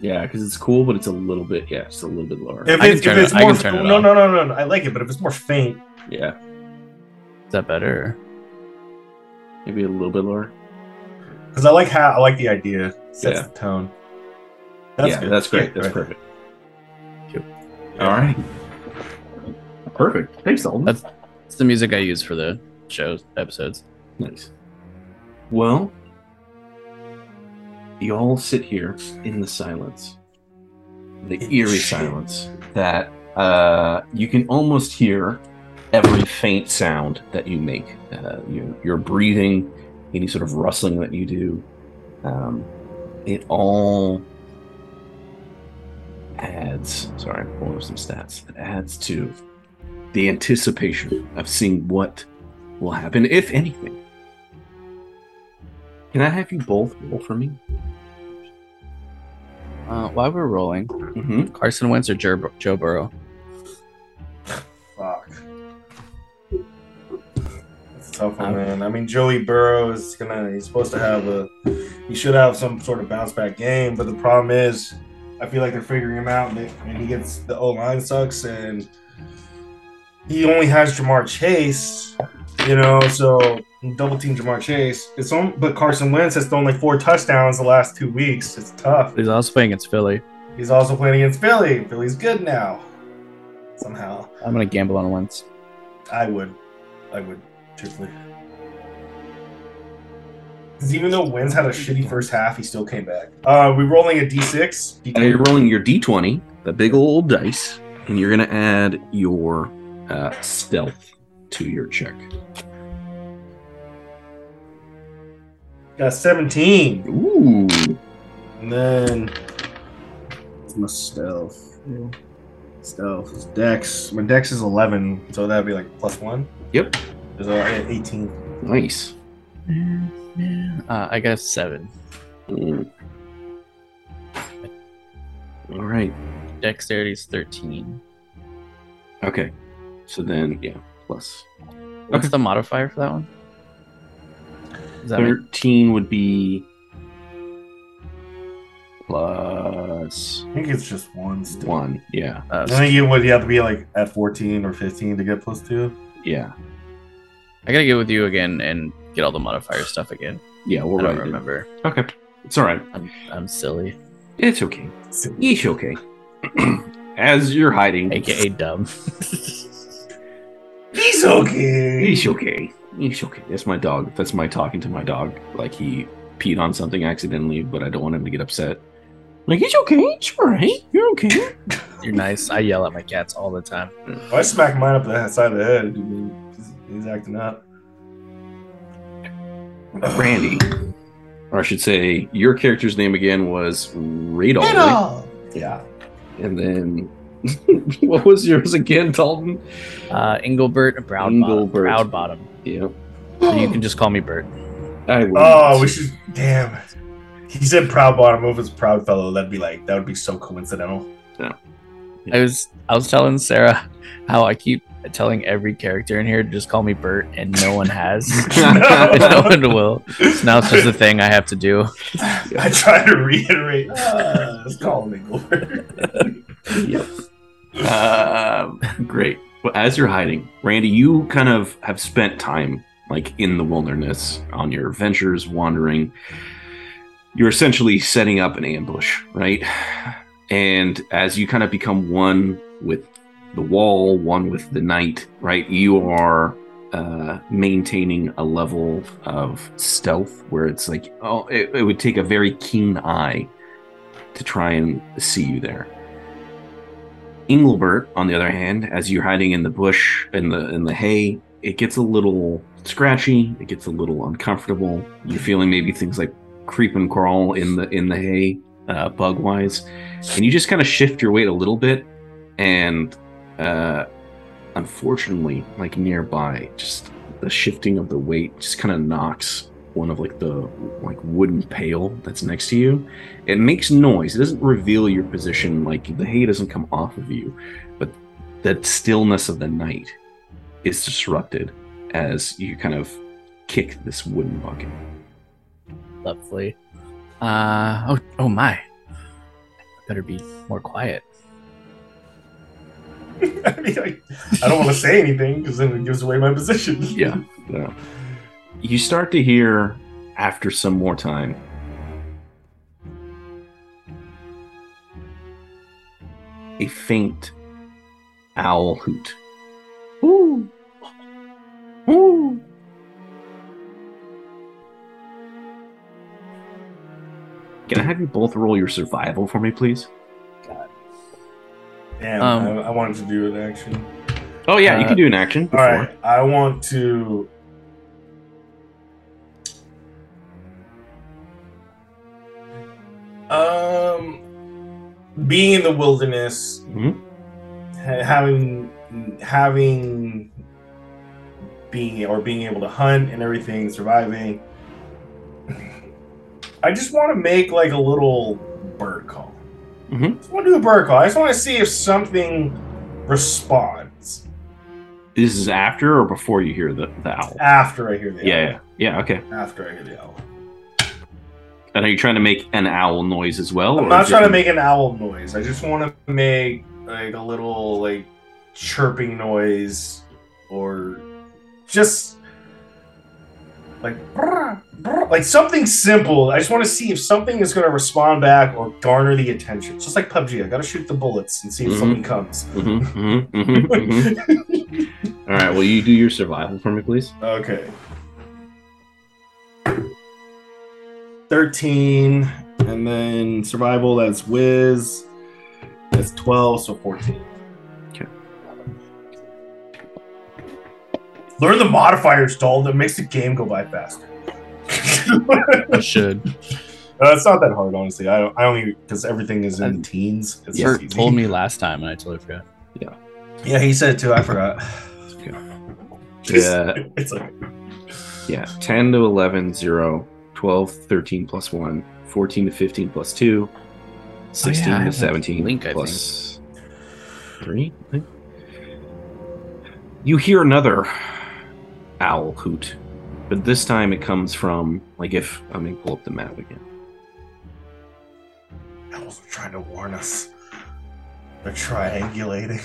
Yeah, because it's cool, but it's a little bit, yeah, it's a little bit lower. If, it, if it's it, more, f- it no, no, no, no, no, I like it, but if it's more faint. Yeah. Is that better? Maybe a little bit lower. Because I like how, I like the idea. It sets yeah. the tone. That's yeah, good. That's great. That's right. Perfect. Cool. Yeah. All right. Perfect. Thanks, Dalton. That's, that's the music I use for the shows, episodes. Nice. Well, you all sit here in the silence. The eerie silence that uh, you can almost hear every faint sound that you make. Uh, you, your breathing, any sort of rustling that you do. Um, it all adds... Sorry, I'm pulling up some stats. It adds to... the anticipation of seeing what will happen, if anything. Can I have you both roll for me? Uh, while we're rolling, mm-hmm. Carson Wentz or Jer- Joe Burrow? Fuck. That's a tough one, um, man. I mean, Joey Burrow is gonna, he's supposed to have a, he should have some sort of bounce back game, but the problem is, I feel like they're figuring him out and, they, and he gets, the O-line sucks and he only has Jamar Chase, you know, so double team Jamar Chase. It's on, but Carson Wentz has thrown like four touchdowns the last two weeks. It's tough. He's also playing against Philly. He's also playing against Philly. Philly's good now. Somehow. I'm gonna gamble on Wentz. I would. I would, truthfully. Because even though Wentz had a shitty first half, he still came back. Uh, we're rolling a D six. D- and you're rolling your D twenty, the big old dice, and you're gonna add your Uh, stealth to your check. Got seventeen. Ooh. And then it's my stealth. Yeah. Stealth is dex. My dex is eleven, so that'd be like plus one. Yep. There's uh, eighteen. Nice. Uh, I got seven. Mm. All right. Dexterity is thirteen. Okay. So then, yeah, plus. What's okay. the modifier for that one? That thirteen mean? Would be plus. I think it's just one. Still. One, yeah. Uh, I think you would you have to be like at fourteen or fifteen to get plus two. Yeah. I gotta get with you again and get all the modifier stuff again. Yeah, we'll I don't remember. It. Okay, it's all right. I'm, I'm silly. It's okay. Silly. It's okay. As you're hiding, aka dumb. He's okay. He's okay. He's okay. That's my dog. That's my talking to my dog. Like he peed on something accidentally, but I don't want him to get upset. Like he's okay. It's all right. You're okay. You're nice. I yell at my cats all the time. Well, I smack mine up the side of the head. He's acting up. Randy, or I should say, your character's name again was Radol. Radol. Yeah. And then. What was yours again, Dalton? Uh, Engelbert Brown Proud Bottom. Yep. So you can just call me Bert. I will. Oh, we should. Damn it. He said Proud Bottom. If it's Proud Fellow, that'd be like that would be so coincidental. Yeah. yeah. I was I was telling Sarah how I keep telling every character in here to just call me Bert, and no one has. no. no one will. So now it's just a thing I have to do. I try to reiterate. Uh, just call me Bert. Yep. Uh, great. Well, as you're hiding, Randy, you kind of have spent time like in the wilderness on your adventures, wandering. You're essentially setting up an ambush, right? And as you kind of become one with the wall, one with the night, right? You are uh, maintaining a level of stealth where it's like, oh, it, it would take a very keen eye to try and see you there. Engelbert, on the other hand, as you're hiding in the bush, in the in the hay, it gets a little scratchy. It gets a little uncomfortable. You're feeling maybe things like creep and crawl in the in the hay, uh, bug wise, and you just kind of shift your weight a little bit, and uh, unfortunately, like nearby, just the shifting of the weight just kind of knocks one of like the like wooden pail that's next to you. It makes noise. It doesn't reveal your position. Like the hay doesn't come off of you, but that stillness of the night is disrupted as you kind of kick this wooden bucket. Lovely. Uh oh! Oh my! I better be more quiet. I mean, like, I don't want to say anything because then it gives away my position. Yeah. No. You start to hear, after some more time, a faint owl hoot. Ooh. Ooh. Can I have you both roll your survival for me, please? God. Damn, um, I, I wanted to do an action. Oh, yeah, uh, you can do an action. Before. All right, I want to... Um, being in the wilderness, mm-hmm. ha- having, having, being or being able to hunt and everything, surviving. I just want to make like a little bird call. Mm-hmm. I just want to do a bird call. I just want to see if something responds. This is after or before you hear the, the owl? After I hear the yeah, owl. Yeah, yeah, okay. After I hear the owl. And are you trying to make an owl noise as well? I'm not trying to make an owl noise. I just want to make like a little like chirping noise, or just like brr, brr, like something simple. I just want to see if something is going to respond back or garner the attention. It's just like P U B G, I got to shoot the bullets and see if mm-hmm. something comes. Mm-hmm, mm-hmm, mm-hmm, mm-hmm. All right. Will you do your survival for me, please? Okay. thirteen, and then survival, that's whiz, that's twelve, so fourteen. Okay. Learn the modifiers, doll. That makes the game go by faster. I should. Uh, it's not that hard, honestly. I don't, I don't even, because everything is in the teens. It's yeah, he told me last time, and I totally forgot. Yeah. Yeah, he said it too. I forgot. Yeah. It's like, yeah, ten to eleven, zero. twelve, thirteen plus one, fourteen to fifteen plus two, sixteen oh, yeah, to seventeen link, plus three. You hear another owl hoot, but this time it comes from, like, if I'm going to pull up the map again. Owls are trying to warn us. They're triangulating.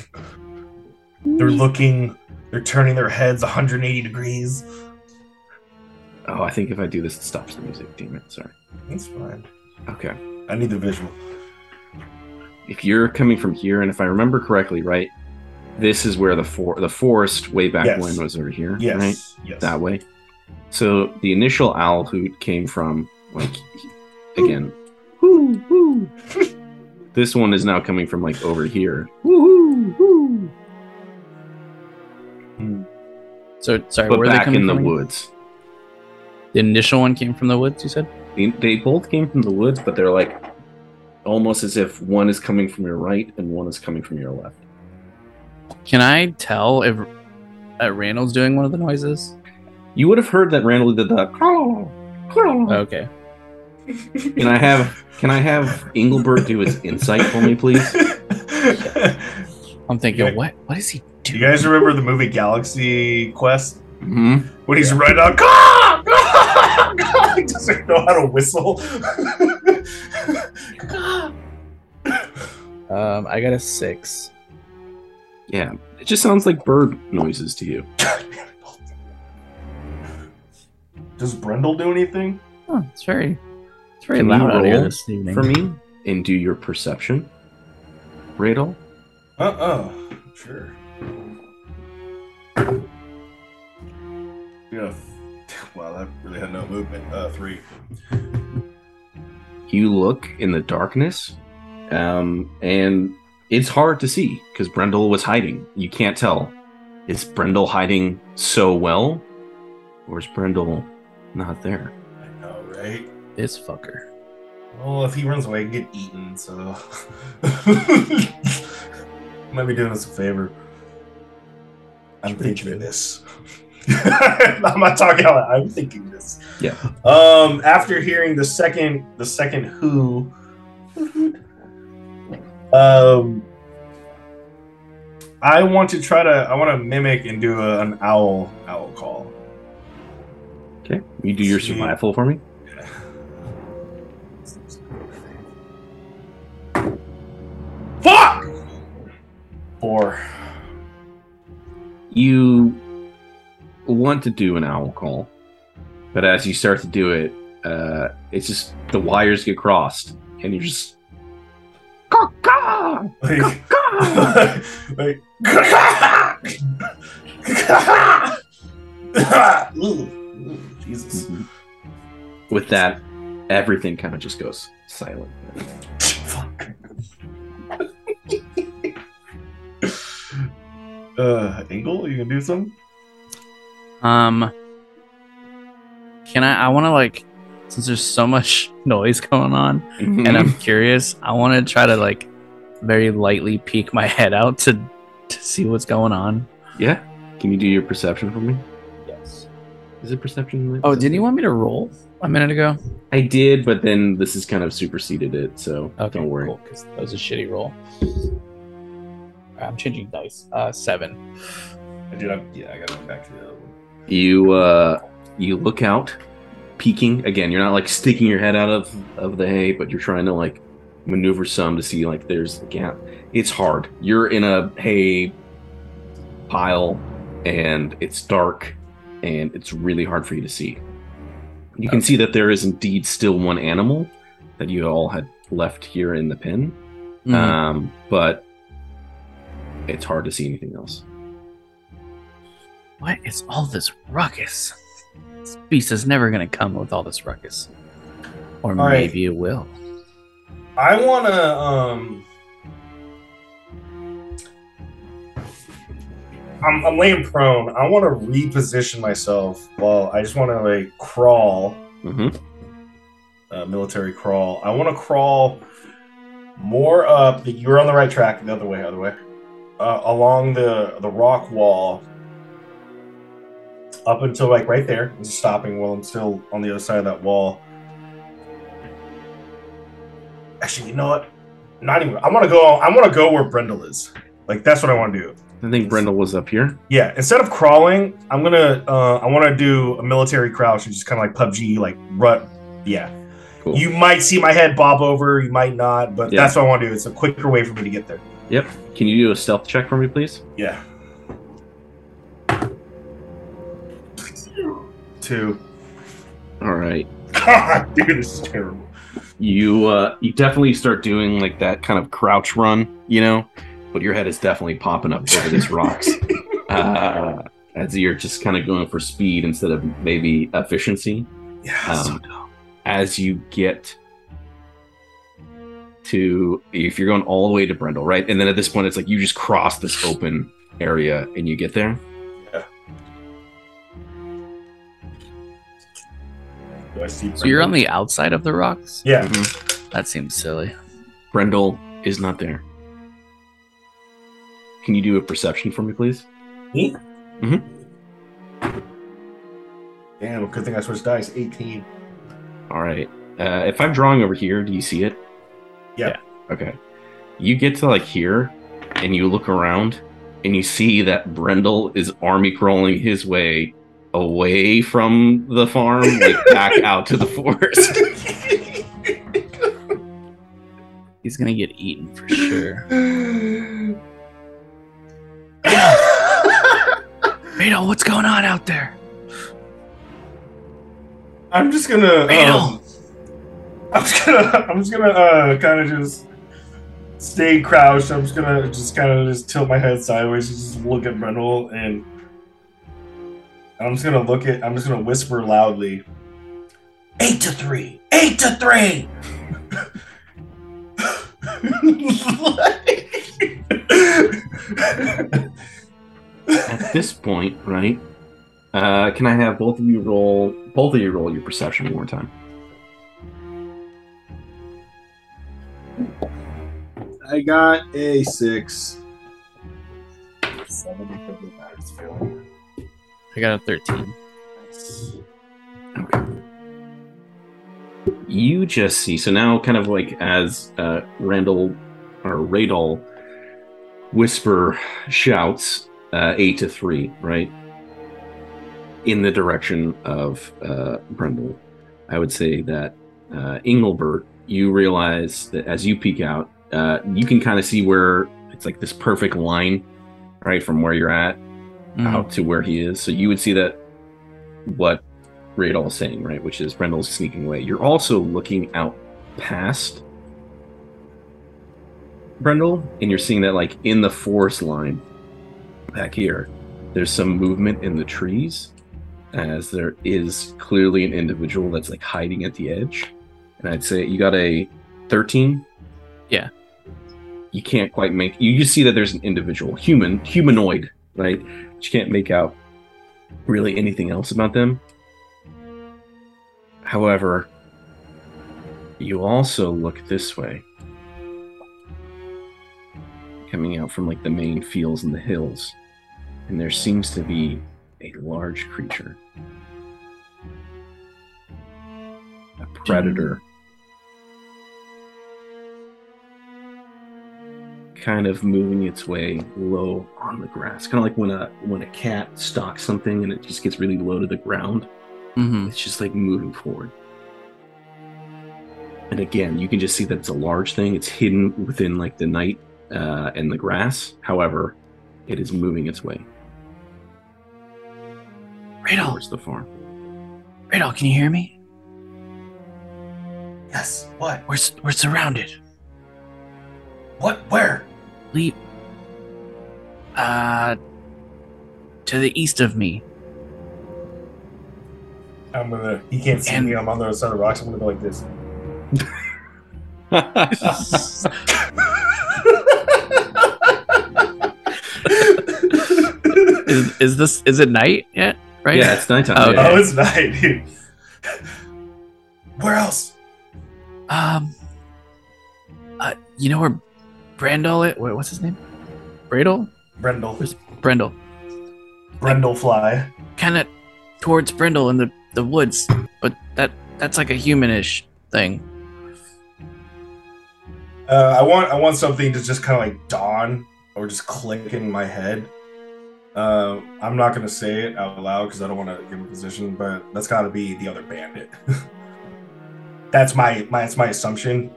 They're looking, they're turning their heads one hundred eighty degrees. Oh, I think if I do this, it stops the music. Damn it, sorry. That's fine. Okay. I need the visual. If you're coming from here, and if I remember correctly, right, this is where the for- the forest way back yes. when was over here, yes. right? Yes. That way. So the initial owl hoot came from, like, again. Woo, woo. This one is now coming from, like, over here. Woo, woo, woo. So, sorry, but where are they coming from? Back in the woods. The initial one came from the woods, you said? They, they both came from the woods, but they're like almost as if one is coming from your right and one is coming from your left. Can I tell if uh, Randall's doing one of the noises? You would have heard that Randall did the... Okay. Can I have Can I have Engelbert do his insight for me, please? I'm thinking, what? What is he Do you guys remember the movie Galaxy Quest? Mm-hmm. When he's yeah. right on, caw, caw, caw, he doesn't know how to whistle. um, I got a six. Yeah, it just sounds like bird noises to you. Does Brendel do anything? Oh, it's very, it's very Can loud out here this evening. For me, and do your perception, Radol. Uh oh, sure. Yeah. Wow, that really had no movement. Uh, three. You look in the darkness, um, and it's hard to see because Brendel was hiding. You can't tell. Is Brendel hiding so well, or is Brendel not there? I know, right? This fucker. Well, if he runs away, he'd get eaten. So might be doing us a favor. I'm thinking of this. I'm not talking about it. I'm thinking this. Yeah. Um. After hearing the second, the second who, um, I want to try to. I want to mimic and do a, an owl owl call. Okay. You do your See? survival for me. Yeah. Fuck. Four. You want to do an owl call, but as you start to do it, uh, it's just the wires get crossed, and you're just caw-caw, like, caw-caw. like caw-caw, caw-caw. Ooh, Jesus. Mm-hmm. With that, everything kind of just goes silent. Fuck. uh, Engel, you gonna do something? Um, can I, I want to like, since there's so much noise going on mm-hmm. and I'm curious, I want to try to like very lightly peek my head out to, to see what's going on. Yeah. Can you do your perception for me? Yes. Is it perception? Oh, didn't you want me to roll a minute ago? I did, but then this has kind of superseded it. So okay, don't worry. Cool, 'cause that was a shitty roll. I'm changing dice. Uh, seven. I did. I'm, yeah, I got to go back to the other one. You uh, you look out, peeking again. You're not like sticking your head out of, of the hay, but you're trying to like maneuver some to see like there's the gap. It's hard. You're in a hay pile, and it's dark, and it's really hard for you to see. You can see that there is indeed still one animal that you all had left here in the pen, mm-hmm. um, but it's hard to see anything else. What is all this ruckus? This beast is never going to come with all this ruckus. Or all maybe right. it will. I want to... Um... I'm, I'm laying prone. I want to reposition myself. Well, I just want to like crawl. Mm-hmm. Uh, military crawl. I want to crawl more up. You're on the right track. The other way, other way. Uh, along the, the rock wall. Up until like right there, I'm stopping while I'm still on the other side of that wall. Actually, you know what? Not even. I want to go. I want to go where Brendel is. Like that's what I want to do. I think Brendel was up here. Yeah. Instead of crawling, I'm gonna. Uh, I want to do a military crouch and just kind of like P U B G, like rut. Yeah. Cool. You might see my head bob over. You might not. But yeah. That's what I want to do. It's a quicker way for me to get there. Yep. Can you do a stealth check for me, please? Yeah. Two. All right. God, dude, this is terrible. You uh, you definitely start doing like that kind of crouch run, you know, but your head is definitely popping up over these rocks uh, as you're just kind of going for speed instead of maybe efficiency. Yeah. Um, so as you get to, if you're going all the way to Brendel, right, and then at this point it's like you just cross this open area and you get there. So you're on the outside of the rocks? Yeah. Mm-hmm. That seems silly. Brendel is not there. Can you do a perception for me, please? Me? Mm-hmm. Damn, good thing I switched dice. eighteen. All right. Uh, if I'm drawing over here, do you see it? Yeah. yeah. Okay. You get to, like, here, and you look around, and you see that Brendel is army crawling his way away from the farm, like back out to the forest. He's gonna get eaten for sure. Radol, what's going on out there? I'm just gonna. Radol. Um, I'm just gonna. I'm just gonna uh, kind of just stay crouched. I'm just gonna just kind of just tilt my head sideways and just look at Brendel, and I'm just gonna look at. I'm just gonna whisper loudly. Eight to three. Eight to three. At this point, right? Uh, can I have both of you roll? Both of you roll your perception one more time. I got a six. Seven. I got a thirteen. Okay. You just see, so now kind of like as uh, Randall or Radol whisper shouts uh, eight to three, right? In the direction of uh, Brendel. I would say that uh, Engelbert, you realize that as you peek out, uh, you can kind of see where it's like this perfect line, right? From where you're at mm-hmm. out to where he is. So you would see that what Radol is saying, right? Which is Brendel's sneaking away. You're also looking out past Brendel, and you're seeing that, like, in the forest line back here, there's some movement in the trees, as there is clearly an individual that's, like, hiding at the edge. And I'd say you got a thirteen. Yeah. You can't quite make... You just see that there's an individual. Human. Humanoid, right? But you can't make out really anything else about them. However, you also look this way, coming out from like the main fields and the hills, and there seems to be a large creature, a predator, kind of moving its way low on the grass, kind of like when a when a cat stalks something and it just gets really low to the ground. Mm-hmm. It's just like moving forward. And again, you can just see that it's a large thing. It's hidden within like the night uh, and the grass. However, it is moving its way. Radol! Where's the farm? Radol, can you hear me? Yes, what? We're we're surrounded. What? Where? Leap. Uh, to the east of me. I'm gonna. He can't see and, me. I'm on the other side of the rocks. I'm gonna go like this. is, is this? Is it night yet? Right? Yeah, it's nighttime. Oh, okay. Oh, it's night, dude. Where else? Um. Uh, you know where Brendel is? Wait, what's his name? Brendel. Brendel. Where's Brendel? Brendel fly. Kind of towards Brendel in the. The woods, but that that's like a humanish thing. Uh, I want I want something to just kind of like dawn or just click in my head. Uh, I'm not gonna say it out loud because I don't want to give a position, but that's got to be the other bandit. That's my my that's my assumption.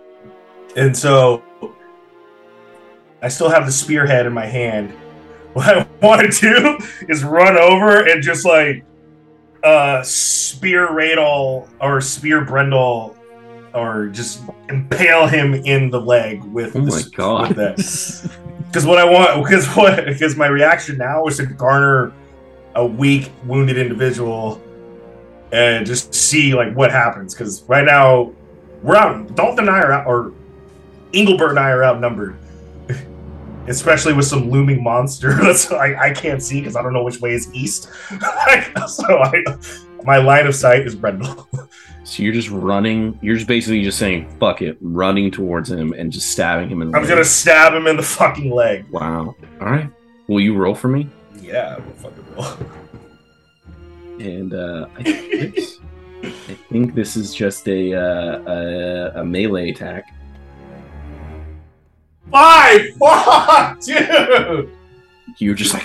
And so I still have the spearhead in my hand. What I want to do is run over and just like. Uh, spear Radol or spear Brendel or just impale him in the leg with oh this, my god because what I want because what because my reaction now is to garner a weak wounded individual and just see like what happens, because right now we're out Dalton and I are out or Engelbert and I are outnumbered, especially with some looming monster that's I, I can't see because I don't know which way is east. So I, my line of sight is Brendel. So you're just running. You're just basically just saying "fuck it," running towards him and just stabbing him in the. I'm leg. gonna stab him in the fucking leg. Wow. All right. Will you roll for me? Yeah, I will fucking roll. And uh, I, think I think this is just a uh, a, a melee attack. Five! Fuck, dude! you're just like,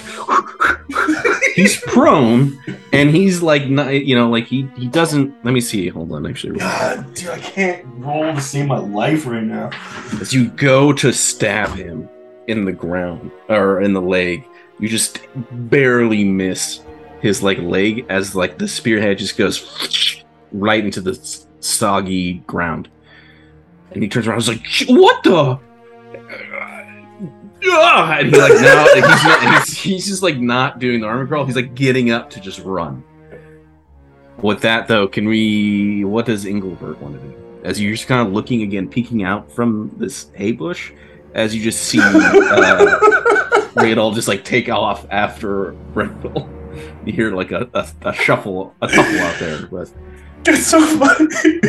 he's prone, and he's like, not, you know, like he, he doesn't, let me see, hold on, actually. God, dude, I can't roll to save my life right now. As you go to stab him in the ground, or in the leg, you just barely miss his like leg as like the spearhead just goes right into the soggy ground. And he turns around and is like, what the? And he like now like, he's, not, he's, he's just like not doing the armor crawl. He's like getting up to just run. With that though, can we? What does Engelbert want to do? As you're just kind of looking again, peeking out from this hay bush, as you just see uh, Radol just like take off after Brendan. You hear like a, a, a shuffle, a shuffle out there. But it's so funny.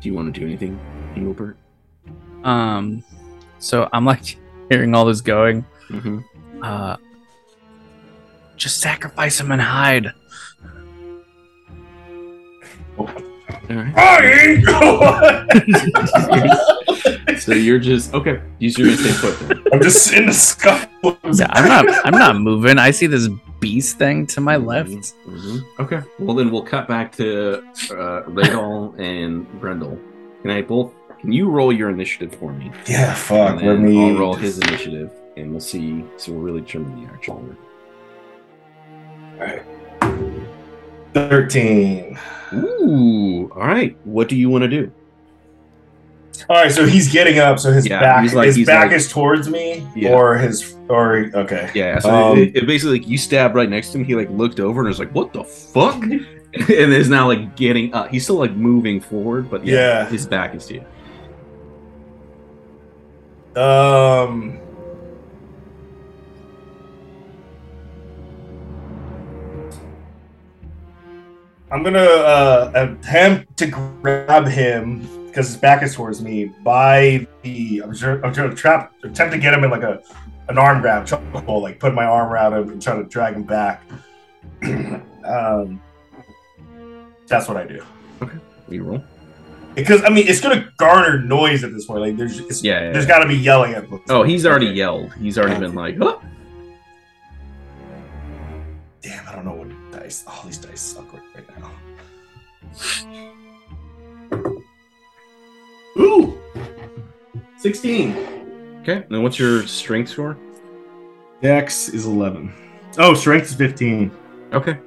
Do you want to do anything, Engelbert? Um, so I'm like hearing all this going. Mm-hmm. Uh, just sacrifice him and hide. Oh. All right. So you're just okay. Use your instinct foot. I'm just in the scuffle. Yeah, I'm not. I'm not moving. I see this beast thing to my left. Mm-hmm. Okay. Well, then we'll cut back to uh, Radol and Brendel. Can I both? Can you roll your initiative for me? Yeah. Fuck. Let me. I'll roll his initiative, and we'll see. So we'll really determine the actual order. All right. thirteen. Ooh. All right. What do you want to do? All right. So he's getting up. So his yeah, back, like, his back like, is towards me, yeah. or his, or okay. Yeah. So um, it, it basically, like, you stabbed right next to him. He like looked over and was like, "What the fuck?" And is now like getting up. He's still like moving forward, but yeah, yeah. his back is to you. Um. I'm gonna uh, attempt to grab him because his back is towards me. By the, I'm sure, I'm trying to trap, attempt to get him in like a, an arm grab, chokehold, like put my arm around him and try to drag him back. um, that's what I do. Okay, you roll. Because I mean, it's gonna garner noise at this point. Like there's, it's, yeah, yeah, there's yeah. got to be yelling at. Him. Oh, he's already okay. yelled. He's already yeah. been like, oh. Damn, I don't know what dice. All oh, these dice suck right now. Ooh, sixteen. Okay, now what's your strength score? Dex is eleven. Oh, strength is fifteen. Okay,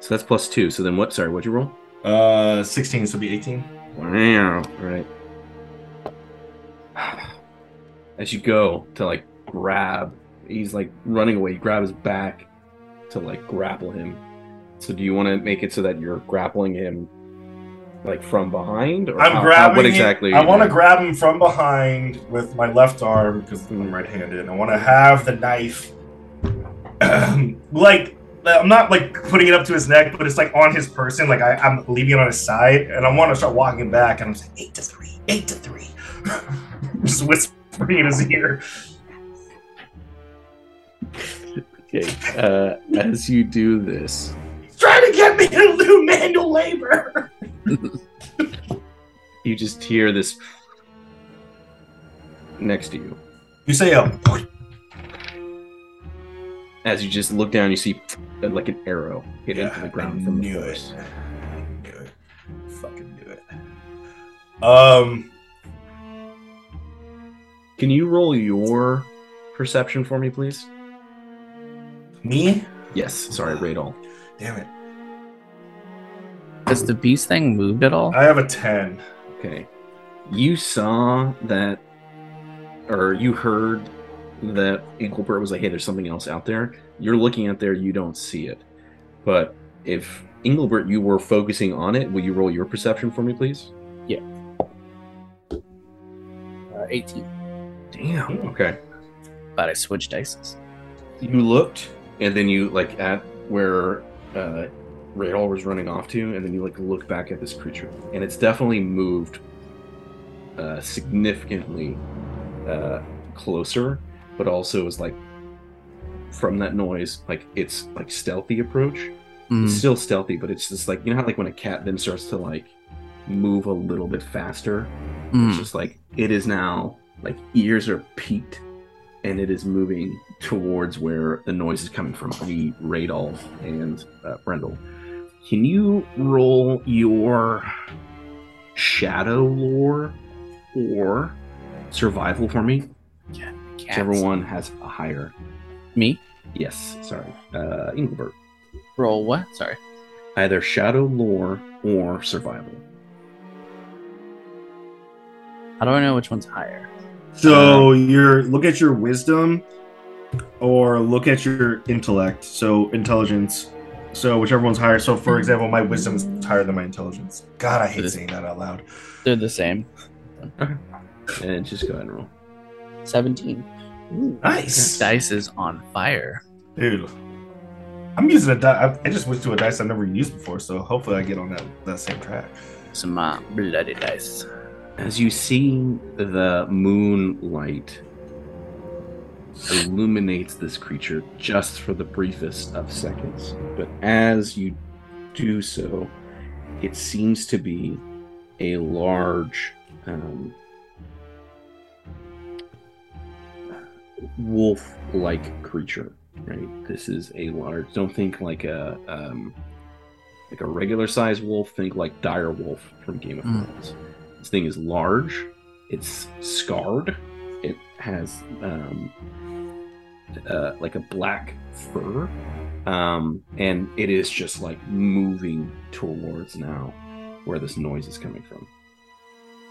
so that's plus two. So then what? Sorry, what'd you roll? Uh, sixteen. So it'll be eighteen. Wow. All right. As you go to like grab, he's like running away. You grab his back. To like grapple him. So do you want to make it so that you're grappling him like from behind? Or I'm how, grabbing. How, what exactly? Him, I want to grab him from behind with my left arm because I'm right-handed. I want to have the knife, like I'm not like putting it up to his neck, but it's like on his person. Like I, I'm leaving it on his side, and I want to start walking back. And I'm just like eight to three, eight to three, just whispering in his ear. Okay, uh, as you do this... He's trying to get me to do manual labor! You just hear this... next to you. You say, oh... As you just look down, you see like an arrow hit yeah, into the ground I from the force. I knew it. I fucking knew it. Um... Can you roll your perception for me, please? Me? Yes. Sorry, Radol. Damn it. Has the beast thing moved at all? I have a ten. Okay. You saw that, or you heard that Engelbert was like, hey, there's something else out there. You're looking out there, you don't see it. But if, Engelbert, you were focusing on it, will you roll your perception for me, please? Yeah. Uh, eighteen. Damn. Okay. But I switched dices. You looked... And then you, like, at where uh, Radol was running off to, and then you, like, look back at this creature. And it's definitely moved uh, significantly uh, closer, but also is, like, from that noise, like, it's, like, stealthy approach. Mm. It's still stealthy, but it's just, like, you know how, like, when a cat then starts to, like, move a little bit faster. Mm. It's just like, it is now, like, ears are peaked, and it is moving towards where the noise is coming from, the Radol and uh, Brendel. Can you roll your shadow lore or survival for me? Yeah, whichever one has a higher. Me? Yes, sorry. Uh, Engelbert. Roll what? Sorry. Either shadow lore or survival. How do I know which one's higher? So uh, your look at your wisdom or look at your intellect. So intelligence. So whichever one's higher. So for example, my wisdom is higher than my intelligence. God, I hate saying that out loud. They're the same. Okay. And just go ahead and roll. seventeen. Ooh, nice. Dice is on fire. Dude. I'm using a dice. I just went to a dice I've never used before, so hopefully I get on that, that same track. Some uh, bloody dice. As you see, the moonlight illuminates this creature just for the briefest of seconds. But as you do so, it seems to be a large um, wolf-like creature. Right, this is a large. Don't think like a um, like a regular size wolf. Think like dire wolf from Game of Thrones. Mm. This thing is large. It's scarred. It has um, uh, like a black fur, um, and it is just like moving towards now where this noise is coming from.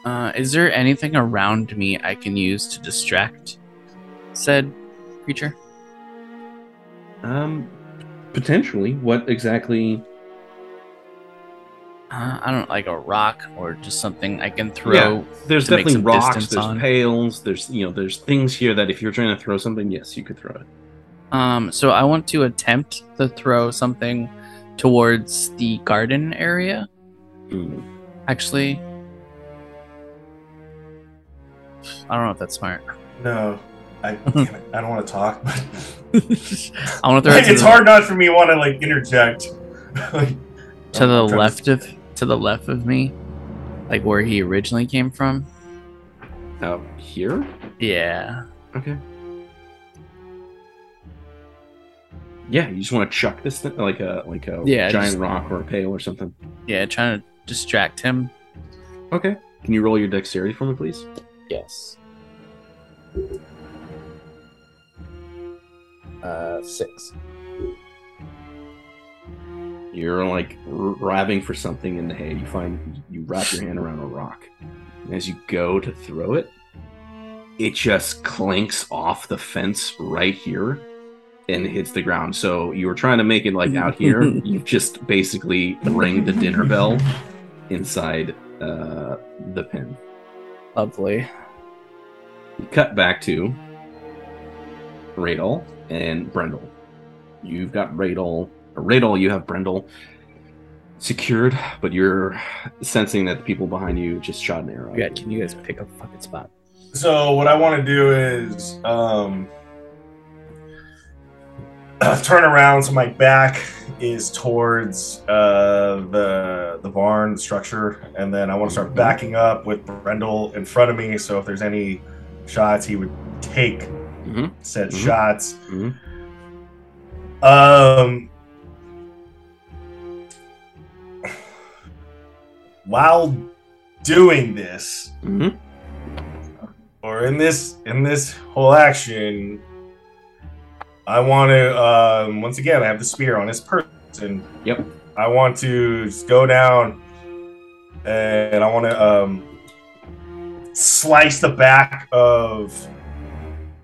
Uh, is there anything around me I can use to distract said creature? Um, potentially. What exactly? Uh, I don't like a rock or just something I can throw. Yeah, there's definitely rocks. There's on. pails. There's you know. There's things here that if you're trying to throw something, yes, you could throw it. Um. So I want to attempt to throw something towards the garden area. Mm. Actually, I don't know if that's smart. No. I can't, I don't want to talk. But I want to throw. It it's hard not for me to want to like interject. like, to the left to... of to the left of me, like where he originally came from. Out uh, here. Yeah. Okay. Yeah, you just want to chuck this thing like a like a yeah, giant just... rock or a pail or something. Yeah, trying to distract him. Okay. Can you roll your dexterity for me, please? Yes. Uh, six. You're like r- grabbing for something in the hay. You find you wrap your hand around a rock, and as you go to throw it, it just clanks off the fence right here and hits the ground. So you were trying to make it like out here. You just basically rang the dinner bell inside uh, the pen. Lovely. You cut back to Radol and Brendel. You've got Radol, or Radol, you have Brendel secured, but you're sensing that the people behind you just shot an arrow. Yeah, can you guys pick a fucking spot? So what I want to do is um, turn around so my back is towards uh, the the barn structure, and then I want to start backing up with Brendel in front of me, so if there's any shots he would take Mm-hmm. Set mm-hmm. shots. Mm-hmm. Um, while doing this, mm-hmm. or in this in this whole action, I want to um, once again. I have the spear on his person. Yep. I want to just go down, and I want to um, slice the back of.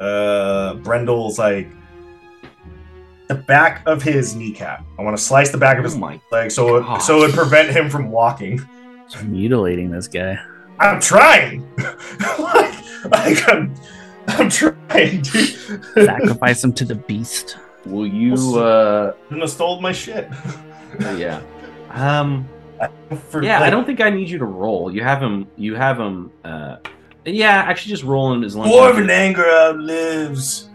Uh, Brendel's like the back of his kneecap. I want to slice the back of his leg, like, so it, so it prevent him from walking. Just mutilating this guy. I'm trying. like, like I'm, I'm trying, dude. Sacrifice him to the beast. Will you? Uh, you stole my shit. yeah. Um. For, yeah, like, I don't think I need you to roll. You have him. You have him. Uh. Yeah, actually just roll him as long as... Dwarven anger outlives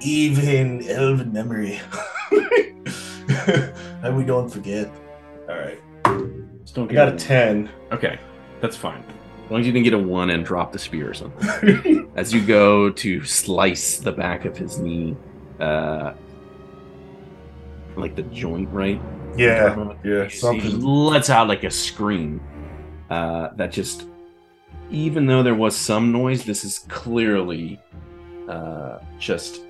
even elven memory. and we don't forget. Alright. Don't get I got a, a ten. Okay, that's fine. As long as you didn't get a one and drop the spear or something. As you go to slice the back of his knee, uh, like the joint, right? Yeah, yeah. Something lets out like a scream. Uh, that just, even though there was some noise, this is clearly uh, just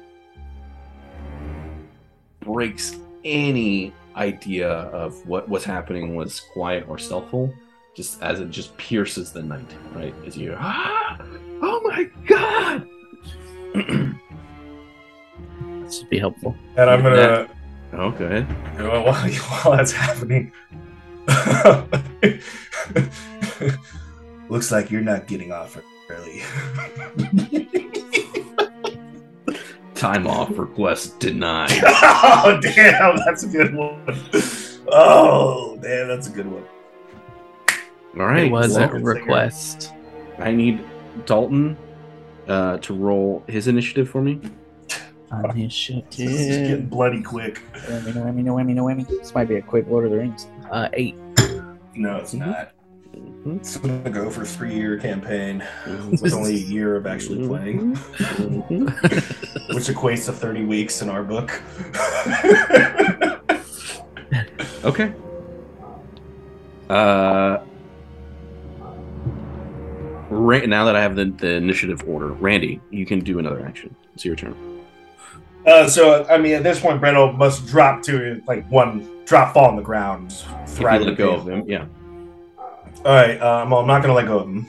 breaks any idea of what was happening was quiet or stealthful, just as it just pierces the night, right? As you, ah, oh my god! This would be helpful. And I'm gonna. That, oh, go ahead. You know, while, while that's happening. Looks like you're not getting off early. Time off request denied. Oh, damn, that's a good one. Oh, damn, that's a good one. All right. It was a request. I need Dalton uh, to roll his initiative for me. Initiative. This is getting bloody quick. Whammy, no whammy, no whammy, no whammy. This might be a quick Lord of the Rings. Uh, eight. No, it's mm-hmm. not. Mm-hmm. It's going to go for a three-year campaign with only a year of actually playing, mm-hmm. which equates to thirty weeks in our book. Okay. Uh, Ra- now that I have the, the initiative order, Randy, you can do another action. It's your turn. Uh, so, I mean, at this point, Breno must drop to, like, one drop, fall on the ground. Thrive let go of him, yeah. All right, um, well, I'm not going to let go of him.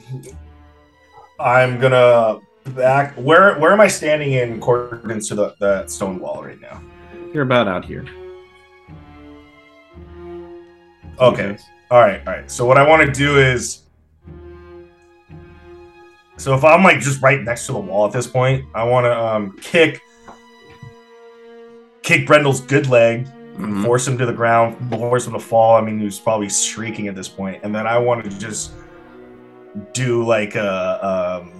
I'm going to back... Where where am I standing in accordance to the, the stone wall right now? You're about out here. Okay. All right, all right. So what I want to do is... So if I'm, like, just right next to the wall at this point, I want to um, kick... Kick Brendel's good leg, mm-hmm. force him to the ground, force him to fall. I mean, he was probably shrieking at this point. And then I want to just do like a um,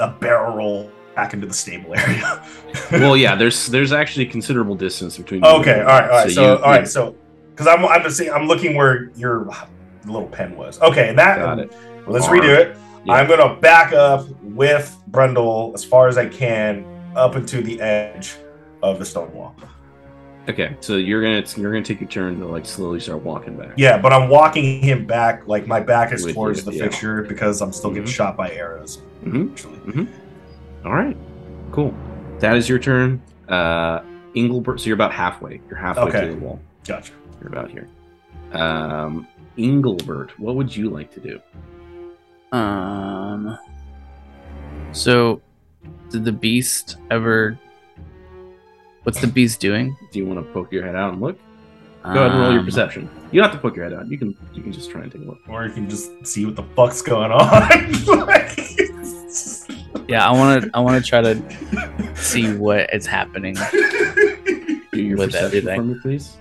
a barrel roll back into the stable area. Well, yeah, there's there's actually considerable distance between. Okay, all right, all right, so, so you, all right, so because I'm I'm just seeing, I'm looking where your little pen was. Okay, that got it. Let's Arm. redo it. Yeah. I'm gonna back up with Brendel as far as I can up into the edge of the stone wall. Okay, so you're gonna you're gonna take your turn to like slowly start walking back. Yeah, but I'm walking him back. Like my back is With towards you, the yeah. fixture because I'm still mm-hmm. getting shot by arrows. Mm-hmm. Actually. Mm-hmm. All right, cool. That is your turn, uh, Engelbert. So you're about halfway. You're halfway okay. to the wall. Gotcha. You're about here. Um, Engelbert, what would you like to do? Um. So, did the beast ever? What's the beast doing? Do you want to poke your head out and look? Go um, ahead and roll your perception. You don't have to poke your head out. You can you can just try and take a look. Or you can just see what the fuck's going on. Like, just... Yeah, I want to I want to try to see what is happening. Do your with perception everything. For me, please.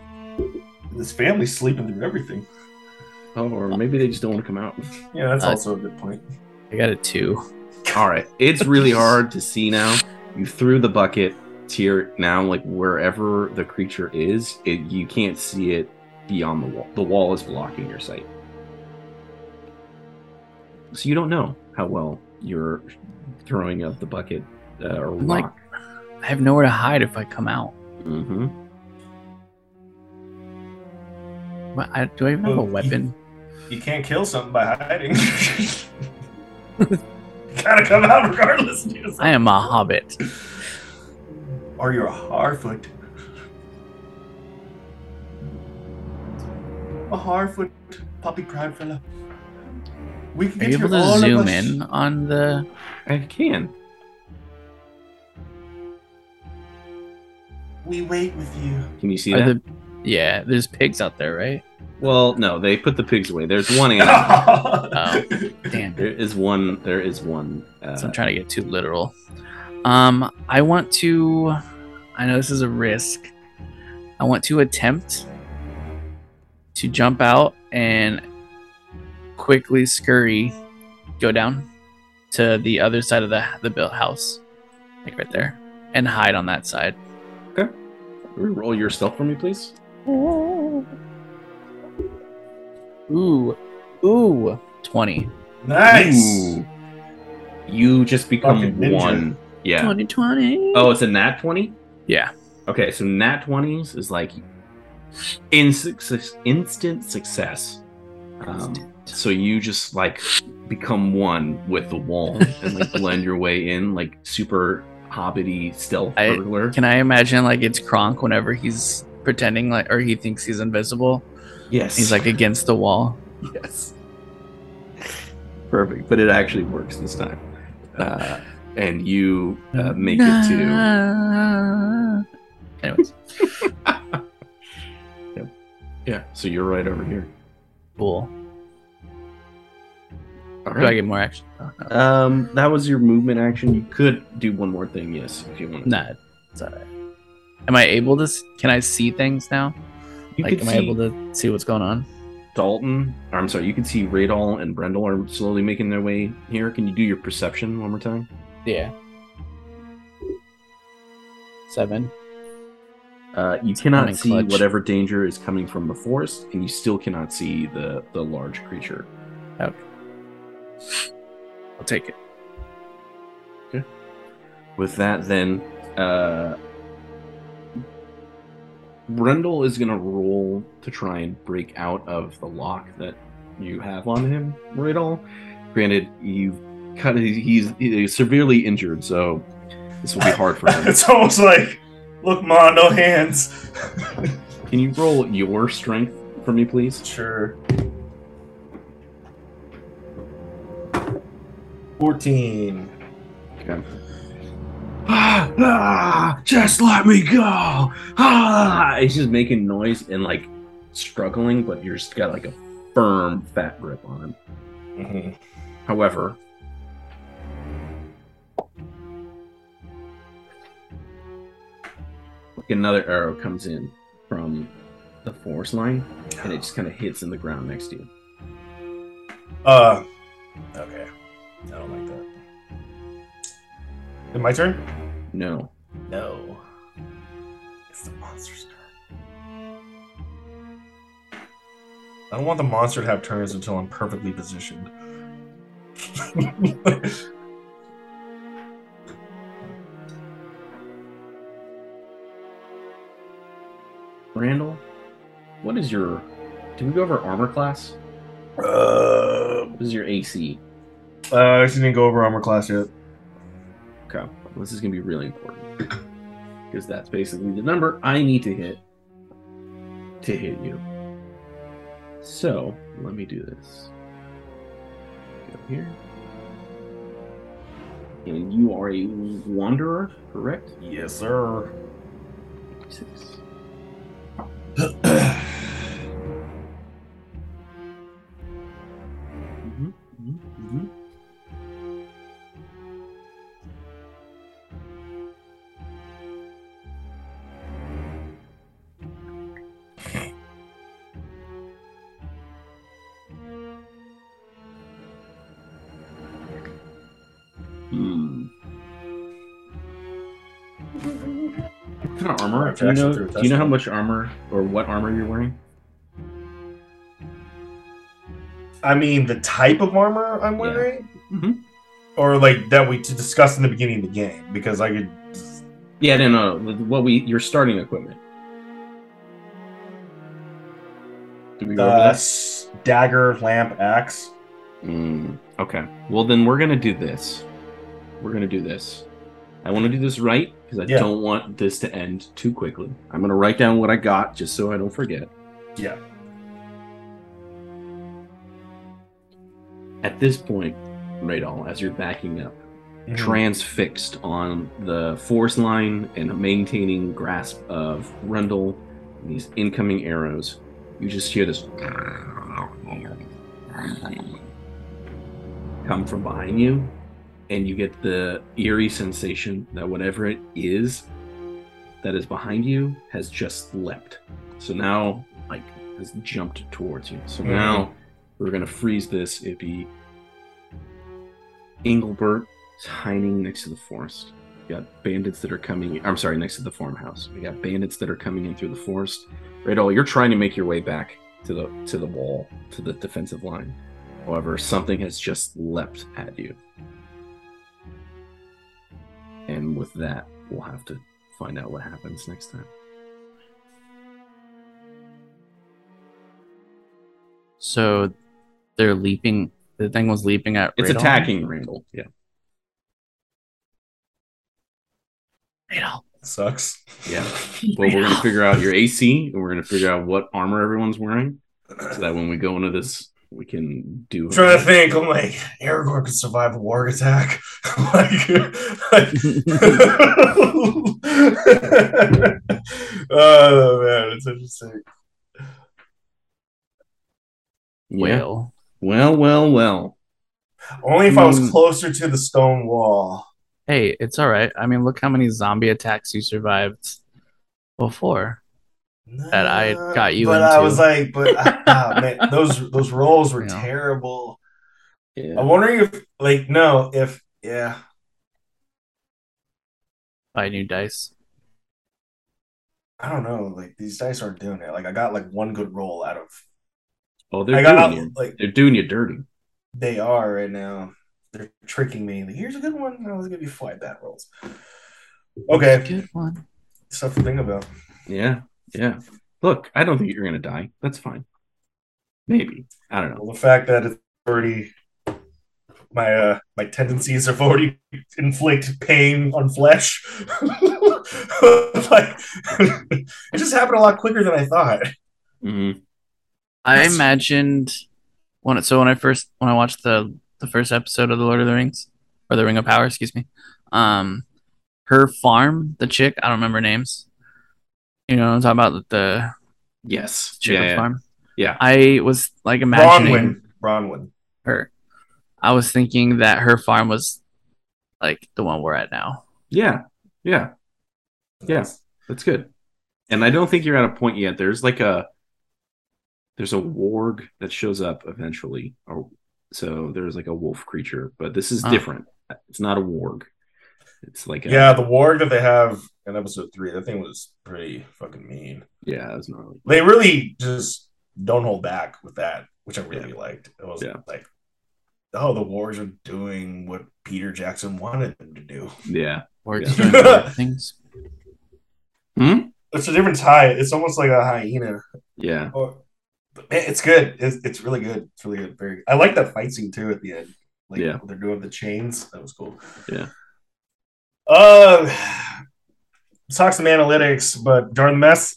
This family's sleeping through everything. Oh, or maybe they just don't want to come out. Yeah, that's uh, also a good point. I got a two. All right. It's really hard to see now. You threw the bucket. Here now, like wherever the creature is, it you can't see it beyond the wall. The wall is blocking your sight, so you don't know how well you're throwing up the bucket uh, or I'm rock. Like, I have nowhere to hide if I come out. Mm-hmm. But I, do I even have well, a weapon? You, you can't kill something by hiding. You gotta come out regardless. Dude. I am a hobbit. Or you're a Harfoot. A Harfoot puppy cried fella. We can Are get you able to zoom in on the... I can. We wait with you. Can you see Are that? The... Yeah, there's pigs out there, right? Well, no, they put the pigs away. There's one animal. Oh, damn. There is one... There is one... Uh... So I'm trying to get too literal. Um, I want to... I know this is a risk. I want to attempt to jump out and quickly scurry, go down to the other side of the the built house, like right there, and hide on that side. Okay. Roll your stealth for me, please. Ooh, Ooh, twenty. Nice. Ooh. You just become one. Yeah. twenty twenty. Oh, it's a nat twenty? Yeah. Okay, so nat twenties is like in su- instant success. Um, so you just like become one with the wall and like blend your way in like super hobbity stealth burglar. I, can I imagine like it's Kronk whenever he's pretending like, or he thinks he's invisible? Yes. He's like against the wall. Yes. Perfect. But it actually works this time. Uh, and you uh, make it to... Anyways. Yep. Yeah, so you're right over here. Cool. All right. Do I get more action? Oh, no. Um, that was your movement action. You could do one more thing, yes, if you want. Nah, it's all right. Am I able to... Can I see things now? You like, am see... I able to see what's going on? Dalton, or I'm sorry, you can see Radol and Brendel are slowly making their way here. Can you do your perception one more time? Yeah. Seven. Uh, you it's cannot see clutch. Whatever danger is coming from the forest, and you still cannot see the, the large creature. Okay. I'll take it. Okay. With that, then, uh, Brendel is going to roll to try and break out of the lock that you have on him, Riddle. Granted, you've cut, he's, he's severely injured, so this will be hard for him. It's almost like, look, Ma, no hands. Can you roll your strength for me, please? Sure. fourteen. Okay. Ah, ah, just let me go. Ah, it's just making noise and like struggling, but you're just got like a firm fat grip on him. Mm-hmm. However, another arrow comes in from the forest line, and it just kind of hits in the ground next to you. Uh, okay. I don't like that. Is it my turn? No. No. It's the monster's turn. I don't want the monster to have turns until I'm perfectly positioned. Randall, what is your... Did we go over armor class? Uh, what is your A C? Uh, I actually didn't go over armor class yet. Okay. This is going to be really important because that's basically the number I need to hit to hit you. So let me do this. Go here. And you are a wanderer, correct? Yes, sir. Six. mm-hmm, mm-hmm, mm-hmm. Do you, know, do you know how much armor or what armor you're wearing? I mean, the type of armor I'm wearing? Yeah. Mm-hmm. Or like that we to discuss in the beginning of the game because I could... Just... Yeah, no, no, no. What we, your starting equipment. Did we go over that? Dagger, lamp, axe. Mm, okay. Well, then we're going to do this. We're going to do this. I want to do this right because I yeah. don't want this to end too quickly. I'm going to write down what I got just so I don't forget. Yeah. At this point, Radol, as you're backing up, mm-hmm. transfixed on the force line and maintaining grasp of Brendel and these incoming arrows, you just hear this come from behind you. And you get the eerie sensation that whatever it is that is behind you has just leapt. So now, like, has jumped towards you. So mm-hmm. now we're going to freeze this. It'd be Engelbert is hiding next to the forest. We got bandits that are coming in. I'm sorry, next to the farmhouse. We got bandits that are coming in through the forest. Radol, you're trying to make your way back to the to the wall, to the defensive line. However, something has just leapt at you. And with that, we'll have to find out what happens next time. So they're leaping. The thing was leaping at Radol? It's attacking Radol, yeah. Radol. Sucks. Yeah. Well, Radol. We're going to figure out your A C, and we're going to figure out what armor everyone's wearing, so that when we go into this, we can do... I'm trying to think, I'm like, Aragorn could survive a war attack? like... like... Oh, man, it's interesting. Well... Yeah. Well, well, well. Only if I was closer to the stone wall. Hey, it's all right. I mean, look how many zombie attacks you survived before nah, that I got you but into. But I was like, but ah, man, those those rolls were yeah. terrible. Yeah. I'm wondering if, like, no, if, yeah. Buy new dice. I don't know. Like, these dice aren't doing it. Like, I got, like, one good roll out of... Oh, they're I doing got, you. Like, they're doing you dirty. They are right now. They're tricking me. Like, here's a good one. I was gonna be fly bat rolls. Okay, good one. Stuff to think about. Yeah, yeah. Look, I don't think you're gonna die. That's fine. Maybe I don't know. Well, the fact that it's already my uh, my tendencies have already inflict pain on flesh. Like, it just happened a lot quicker than I thought. Mm-hmm. I imagined when so when I first when I watched the, the first episode of the Lord of the Rings or the Ring of Power, excuse me, um, her farm, the chick, I don't remember names. You know, I'm talking about the yes chick yeah, yeah. farm. Yeah, I was like imagining Bronwyn. Her, I was thinking that her farm was like the one we're at now. Yeah, yeah, yeah. Nice. That's good. And I don't think you're at a point yet. There's like a. There's a warg that shows up eventually. Or, so there's like a wolf creature, but this is oh. different. It's not a warg. It's like a... Yeah, the warg that they have in episode three, that thing was pretty fucking mean. Yeah, it was gnarly. They really just don't hold back with that, which I really yeah. liked. It was yeah. like, oh, the wargs are doing what Peter Jackson wanted them to do. Yeah. Wargs yeah. doing other things. Hmm? It's a different type. It's almost like a hyena. Yeah. Or, But man, it's good. It's, it's really good. It's really good. Very. I like that fight scene too at the end. Like yeah. they're doing the chains. That was cool. Yeah. Um, talk some analytics, but darn the mess.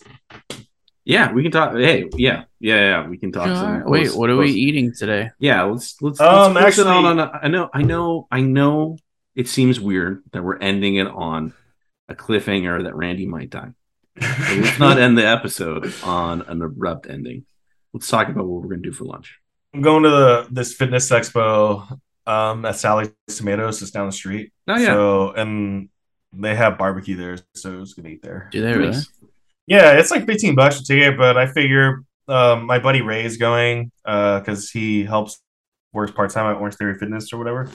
Yeah, we can talk. Hey, yeah, yeah, yeah. We can talk. Uh, some. Wait, let's, what are we eating today? Yeah, let's let's. Um, let's actually, it out on a, I know, I know, I know. It seems weird that we're ending it on a cliffhanger that Randy might die. So let's not end the episode on an abrupt ending. Let's talk about what we're going to do for lunch. I'm going to the this fitness expo um, at Sally's Tomatoes. It's down the street. Oh, yeah. So, and they have barbecue there, so I was going to eat there. Do they really? Yeah, it's like fifteen bucks a ticket, but I figure um, my buddy Ray's going because uh, he helps works part-time at Orange Theory Fitness or whatever.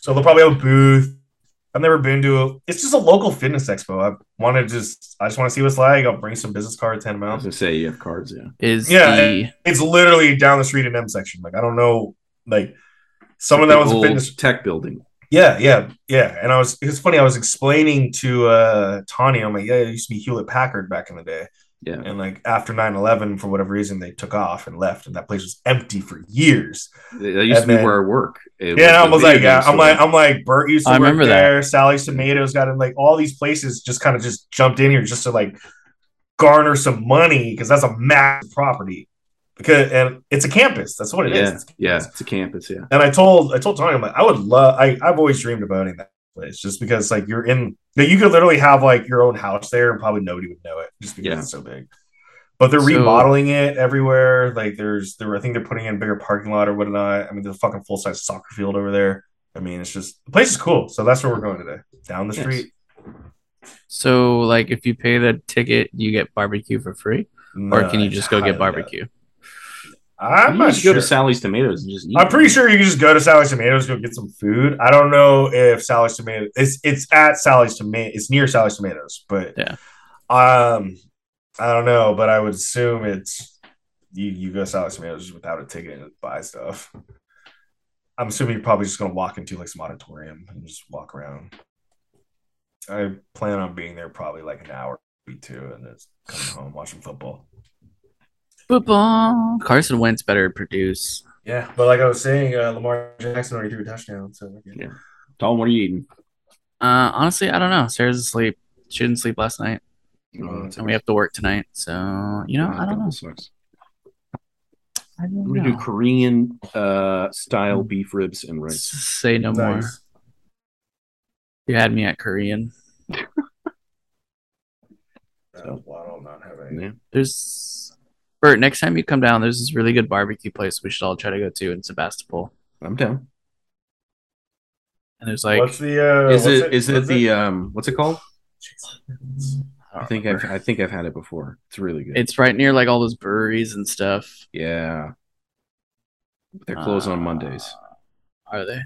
So they'll probably have a booth. I've never been to a... It's just a local fitness expo. I want to just... I just want to see what's like. I'll bring some business cards, hand them out. I was going to say, you have cards, yeah. Is yeah, the... it's literally down the street in M section. Like, I don't know... Like, someone like that was a fitness... tech building. Yeah, yeah, yeah. And I was... It's funny, I was explaining to uh, Tawny, I'm like, yeah, it used to be Hewlett-Packard back in the day. Yeah. And, like, after nine eleven, for whatever reason, they took off and left. And that place was empty for years. That used and to be then, where I work. It yeah, was I was like, yeah, I'm like, I'm like, Bert used to I work there. That. Sally's Tomatoes got in, like, all these places just kind of just jumped in here just to, like, garner some money because that's a massive property. Because and it's a campus. That's what it yeah, is. It's yeah, it's a campus, yeah. And I told I told Tony, I'm like, I would love, I, I've always dreamed about owning that place just because, like, you're in, you could literally have, like, your own house there and probably nobody would know it just because yeah. it's so big. But they're so, remodeling it everywhere. Like, there's, there. I think they're putting in a bigger parking lot or whatnot. I mean, there's a fucking full-size soccer field over there. I mean, it's just, the place is cool. So that's where we're going today. Down the yes. street. So, like, if you pay the ticket, you get barbecue for free? No, or can you just go get barbecue? That. I'm you not sure. Go to Sally's Tomatoes and just eat I'm pretty them. Sure you can just go to Sally's Tomatoes, go get some food. I don't know if Sally's Tomatoes... It's, it's at Sally's Tomatoes. It's near Sally's Tomatoes, but... Yeah. Um... I don't know, but I would assume it's you, you go to Alex Tomatoes without a ticket and buy stuff. I'm assuming you're probably just going to walk into like some auditorium and just walk around. I plan on being there probably like an hour or two and just coming home watching football. Football. Carson Wentz better produce. Yeah, but like I was saying, uh, Lamar Jackson already threw a touchdown. So yeah. Tom, what are you eating? Uh, honestly, I don't know. Sarah's asleep. She didn't sleep last night. Oh, and we have to work tonight. So, you know, yeah, I don't know. Sucks. I don't I'm going to do Korean uh, style beef ribs and rice. Say no nice. More. You had me at Korean. So, well, not yeah. There's Bert, next time you come down, there's this really good barbecue place we should all try to go to in Sebastopol. I'm down. And there's like what's the uh, is what's it, it is it the it? um what's it called? I, I think I've, I think I've had it before. It's really good. It's right near like all those breweries and stuff. Yeah. They're closed uh, on Mondays. Are they?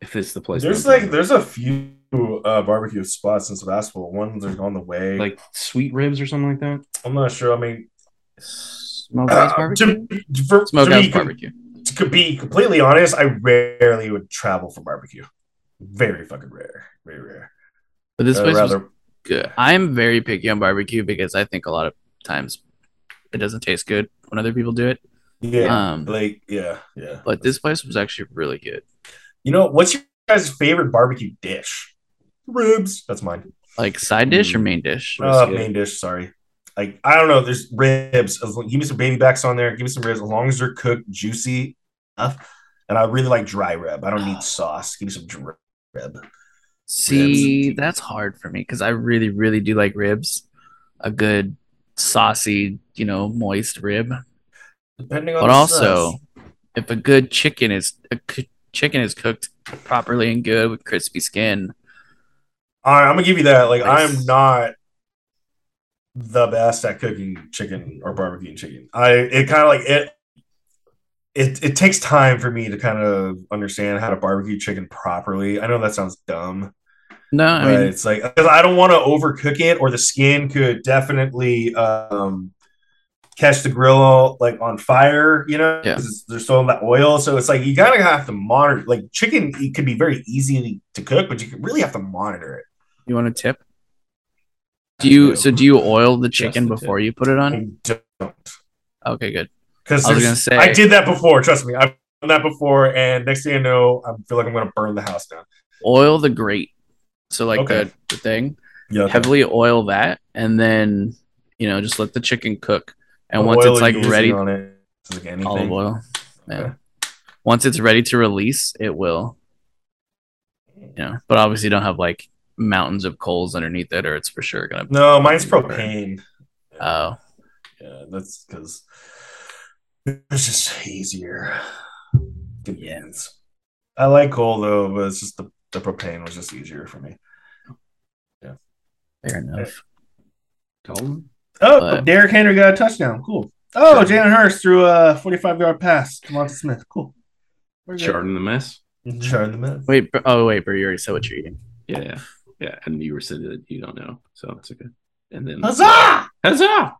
If it's the place. There's like there's a few uh, barbecue spots in Sebastopol. One's like on the way. Like sweet ribs or something like that? I'm not sure. I mean Smokehouse uh, barbecue? To, for, Smokehouse to be, barbecue. To be completely honest, I rarely would travel for barbecue. Very fucking rare. Very rare. But this uh, place rather, was good. I'm very picky on barbecue because I think a lot of times it doesn't taste good when other people do it. Yeah. Um, like, yeah, yeah. But this place was actually really good. You know, what's your guys' favorite barbecue dish? Ribs. That's mine. Like side dish mm. or main dish? Uh, main dish, sorry. Like, I don't know. There's ribs. Give me some baby backs on there. Give me some ribs. As long as they're cooked, juicy enough. And I really like dry rib. I don't need sauce. Give me some dry rib. See, ribs. That's hard for me because I really, really do like ribs. A good saucy, you know, moist rib. Depending on but the also, sauce. If a good chicken is a c- chicken is cooked properly and good with crispy skin. All right, I'm gonna give you that. Like, nice. I'm not the best at cooking chicken or barbecuing chicken. I it kind of like it. It it takes time for me to kind of understand how to barbecue chicken properly. I know that sounds dumb. No, I but mean, it's like because I don't want to overcook it, or the skin could definitely um, catch the grill like on fire. You know, yeah. There's still in that oil, so it's like you gotta have to monitor. Like chicken, it could be very easy to cook, but you really have to monitor it. You want a tip? Do you do. so? Do you oil the chicken before tip. You put it on? I don't. Okay, good. Because I, say... I did that before. Trust me, I've done that before. And next thing I know, I feel like I'm going to burn the house down. Oil the grate. So like okay. the, the thing, yeah, okay. heavily oil that. And then, you know, just let the chicken cook. And the once it's like ready, on it. It's like olive oil. Yeah. Okay. Once it's ready to release, it will. You know, but obviously you don't have like mountains of coals underneath it or it's for sure going to. No, mine's propane. Burn. Oh. Yeah, that's because. It's just easier. Yes. I like coal though, but it's just the, the propane was just easier for me. Yeah. Fair enough. Cold? Oh, but... Derrick Henry got a touchdown. Cool. Oh, Jalen Hurst threw a forty-five yard pass to Devonta Smith. Cool. Charting the mess. Charting the mess. Wait, oh, wait, bro, you already said what you're eating. Yeah. Yeah. And you were saying that you don't know. So it's okay. And then. Huzzah! Huzzah!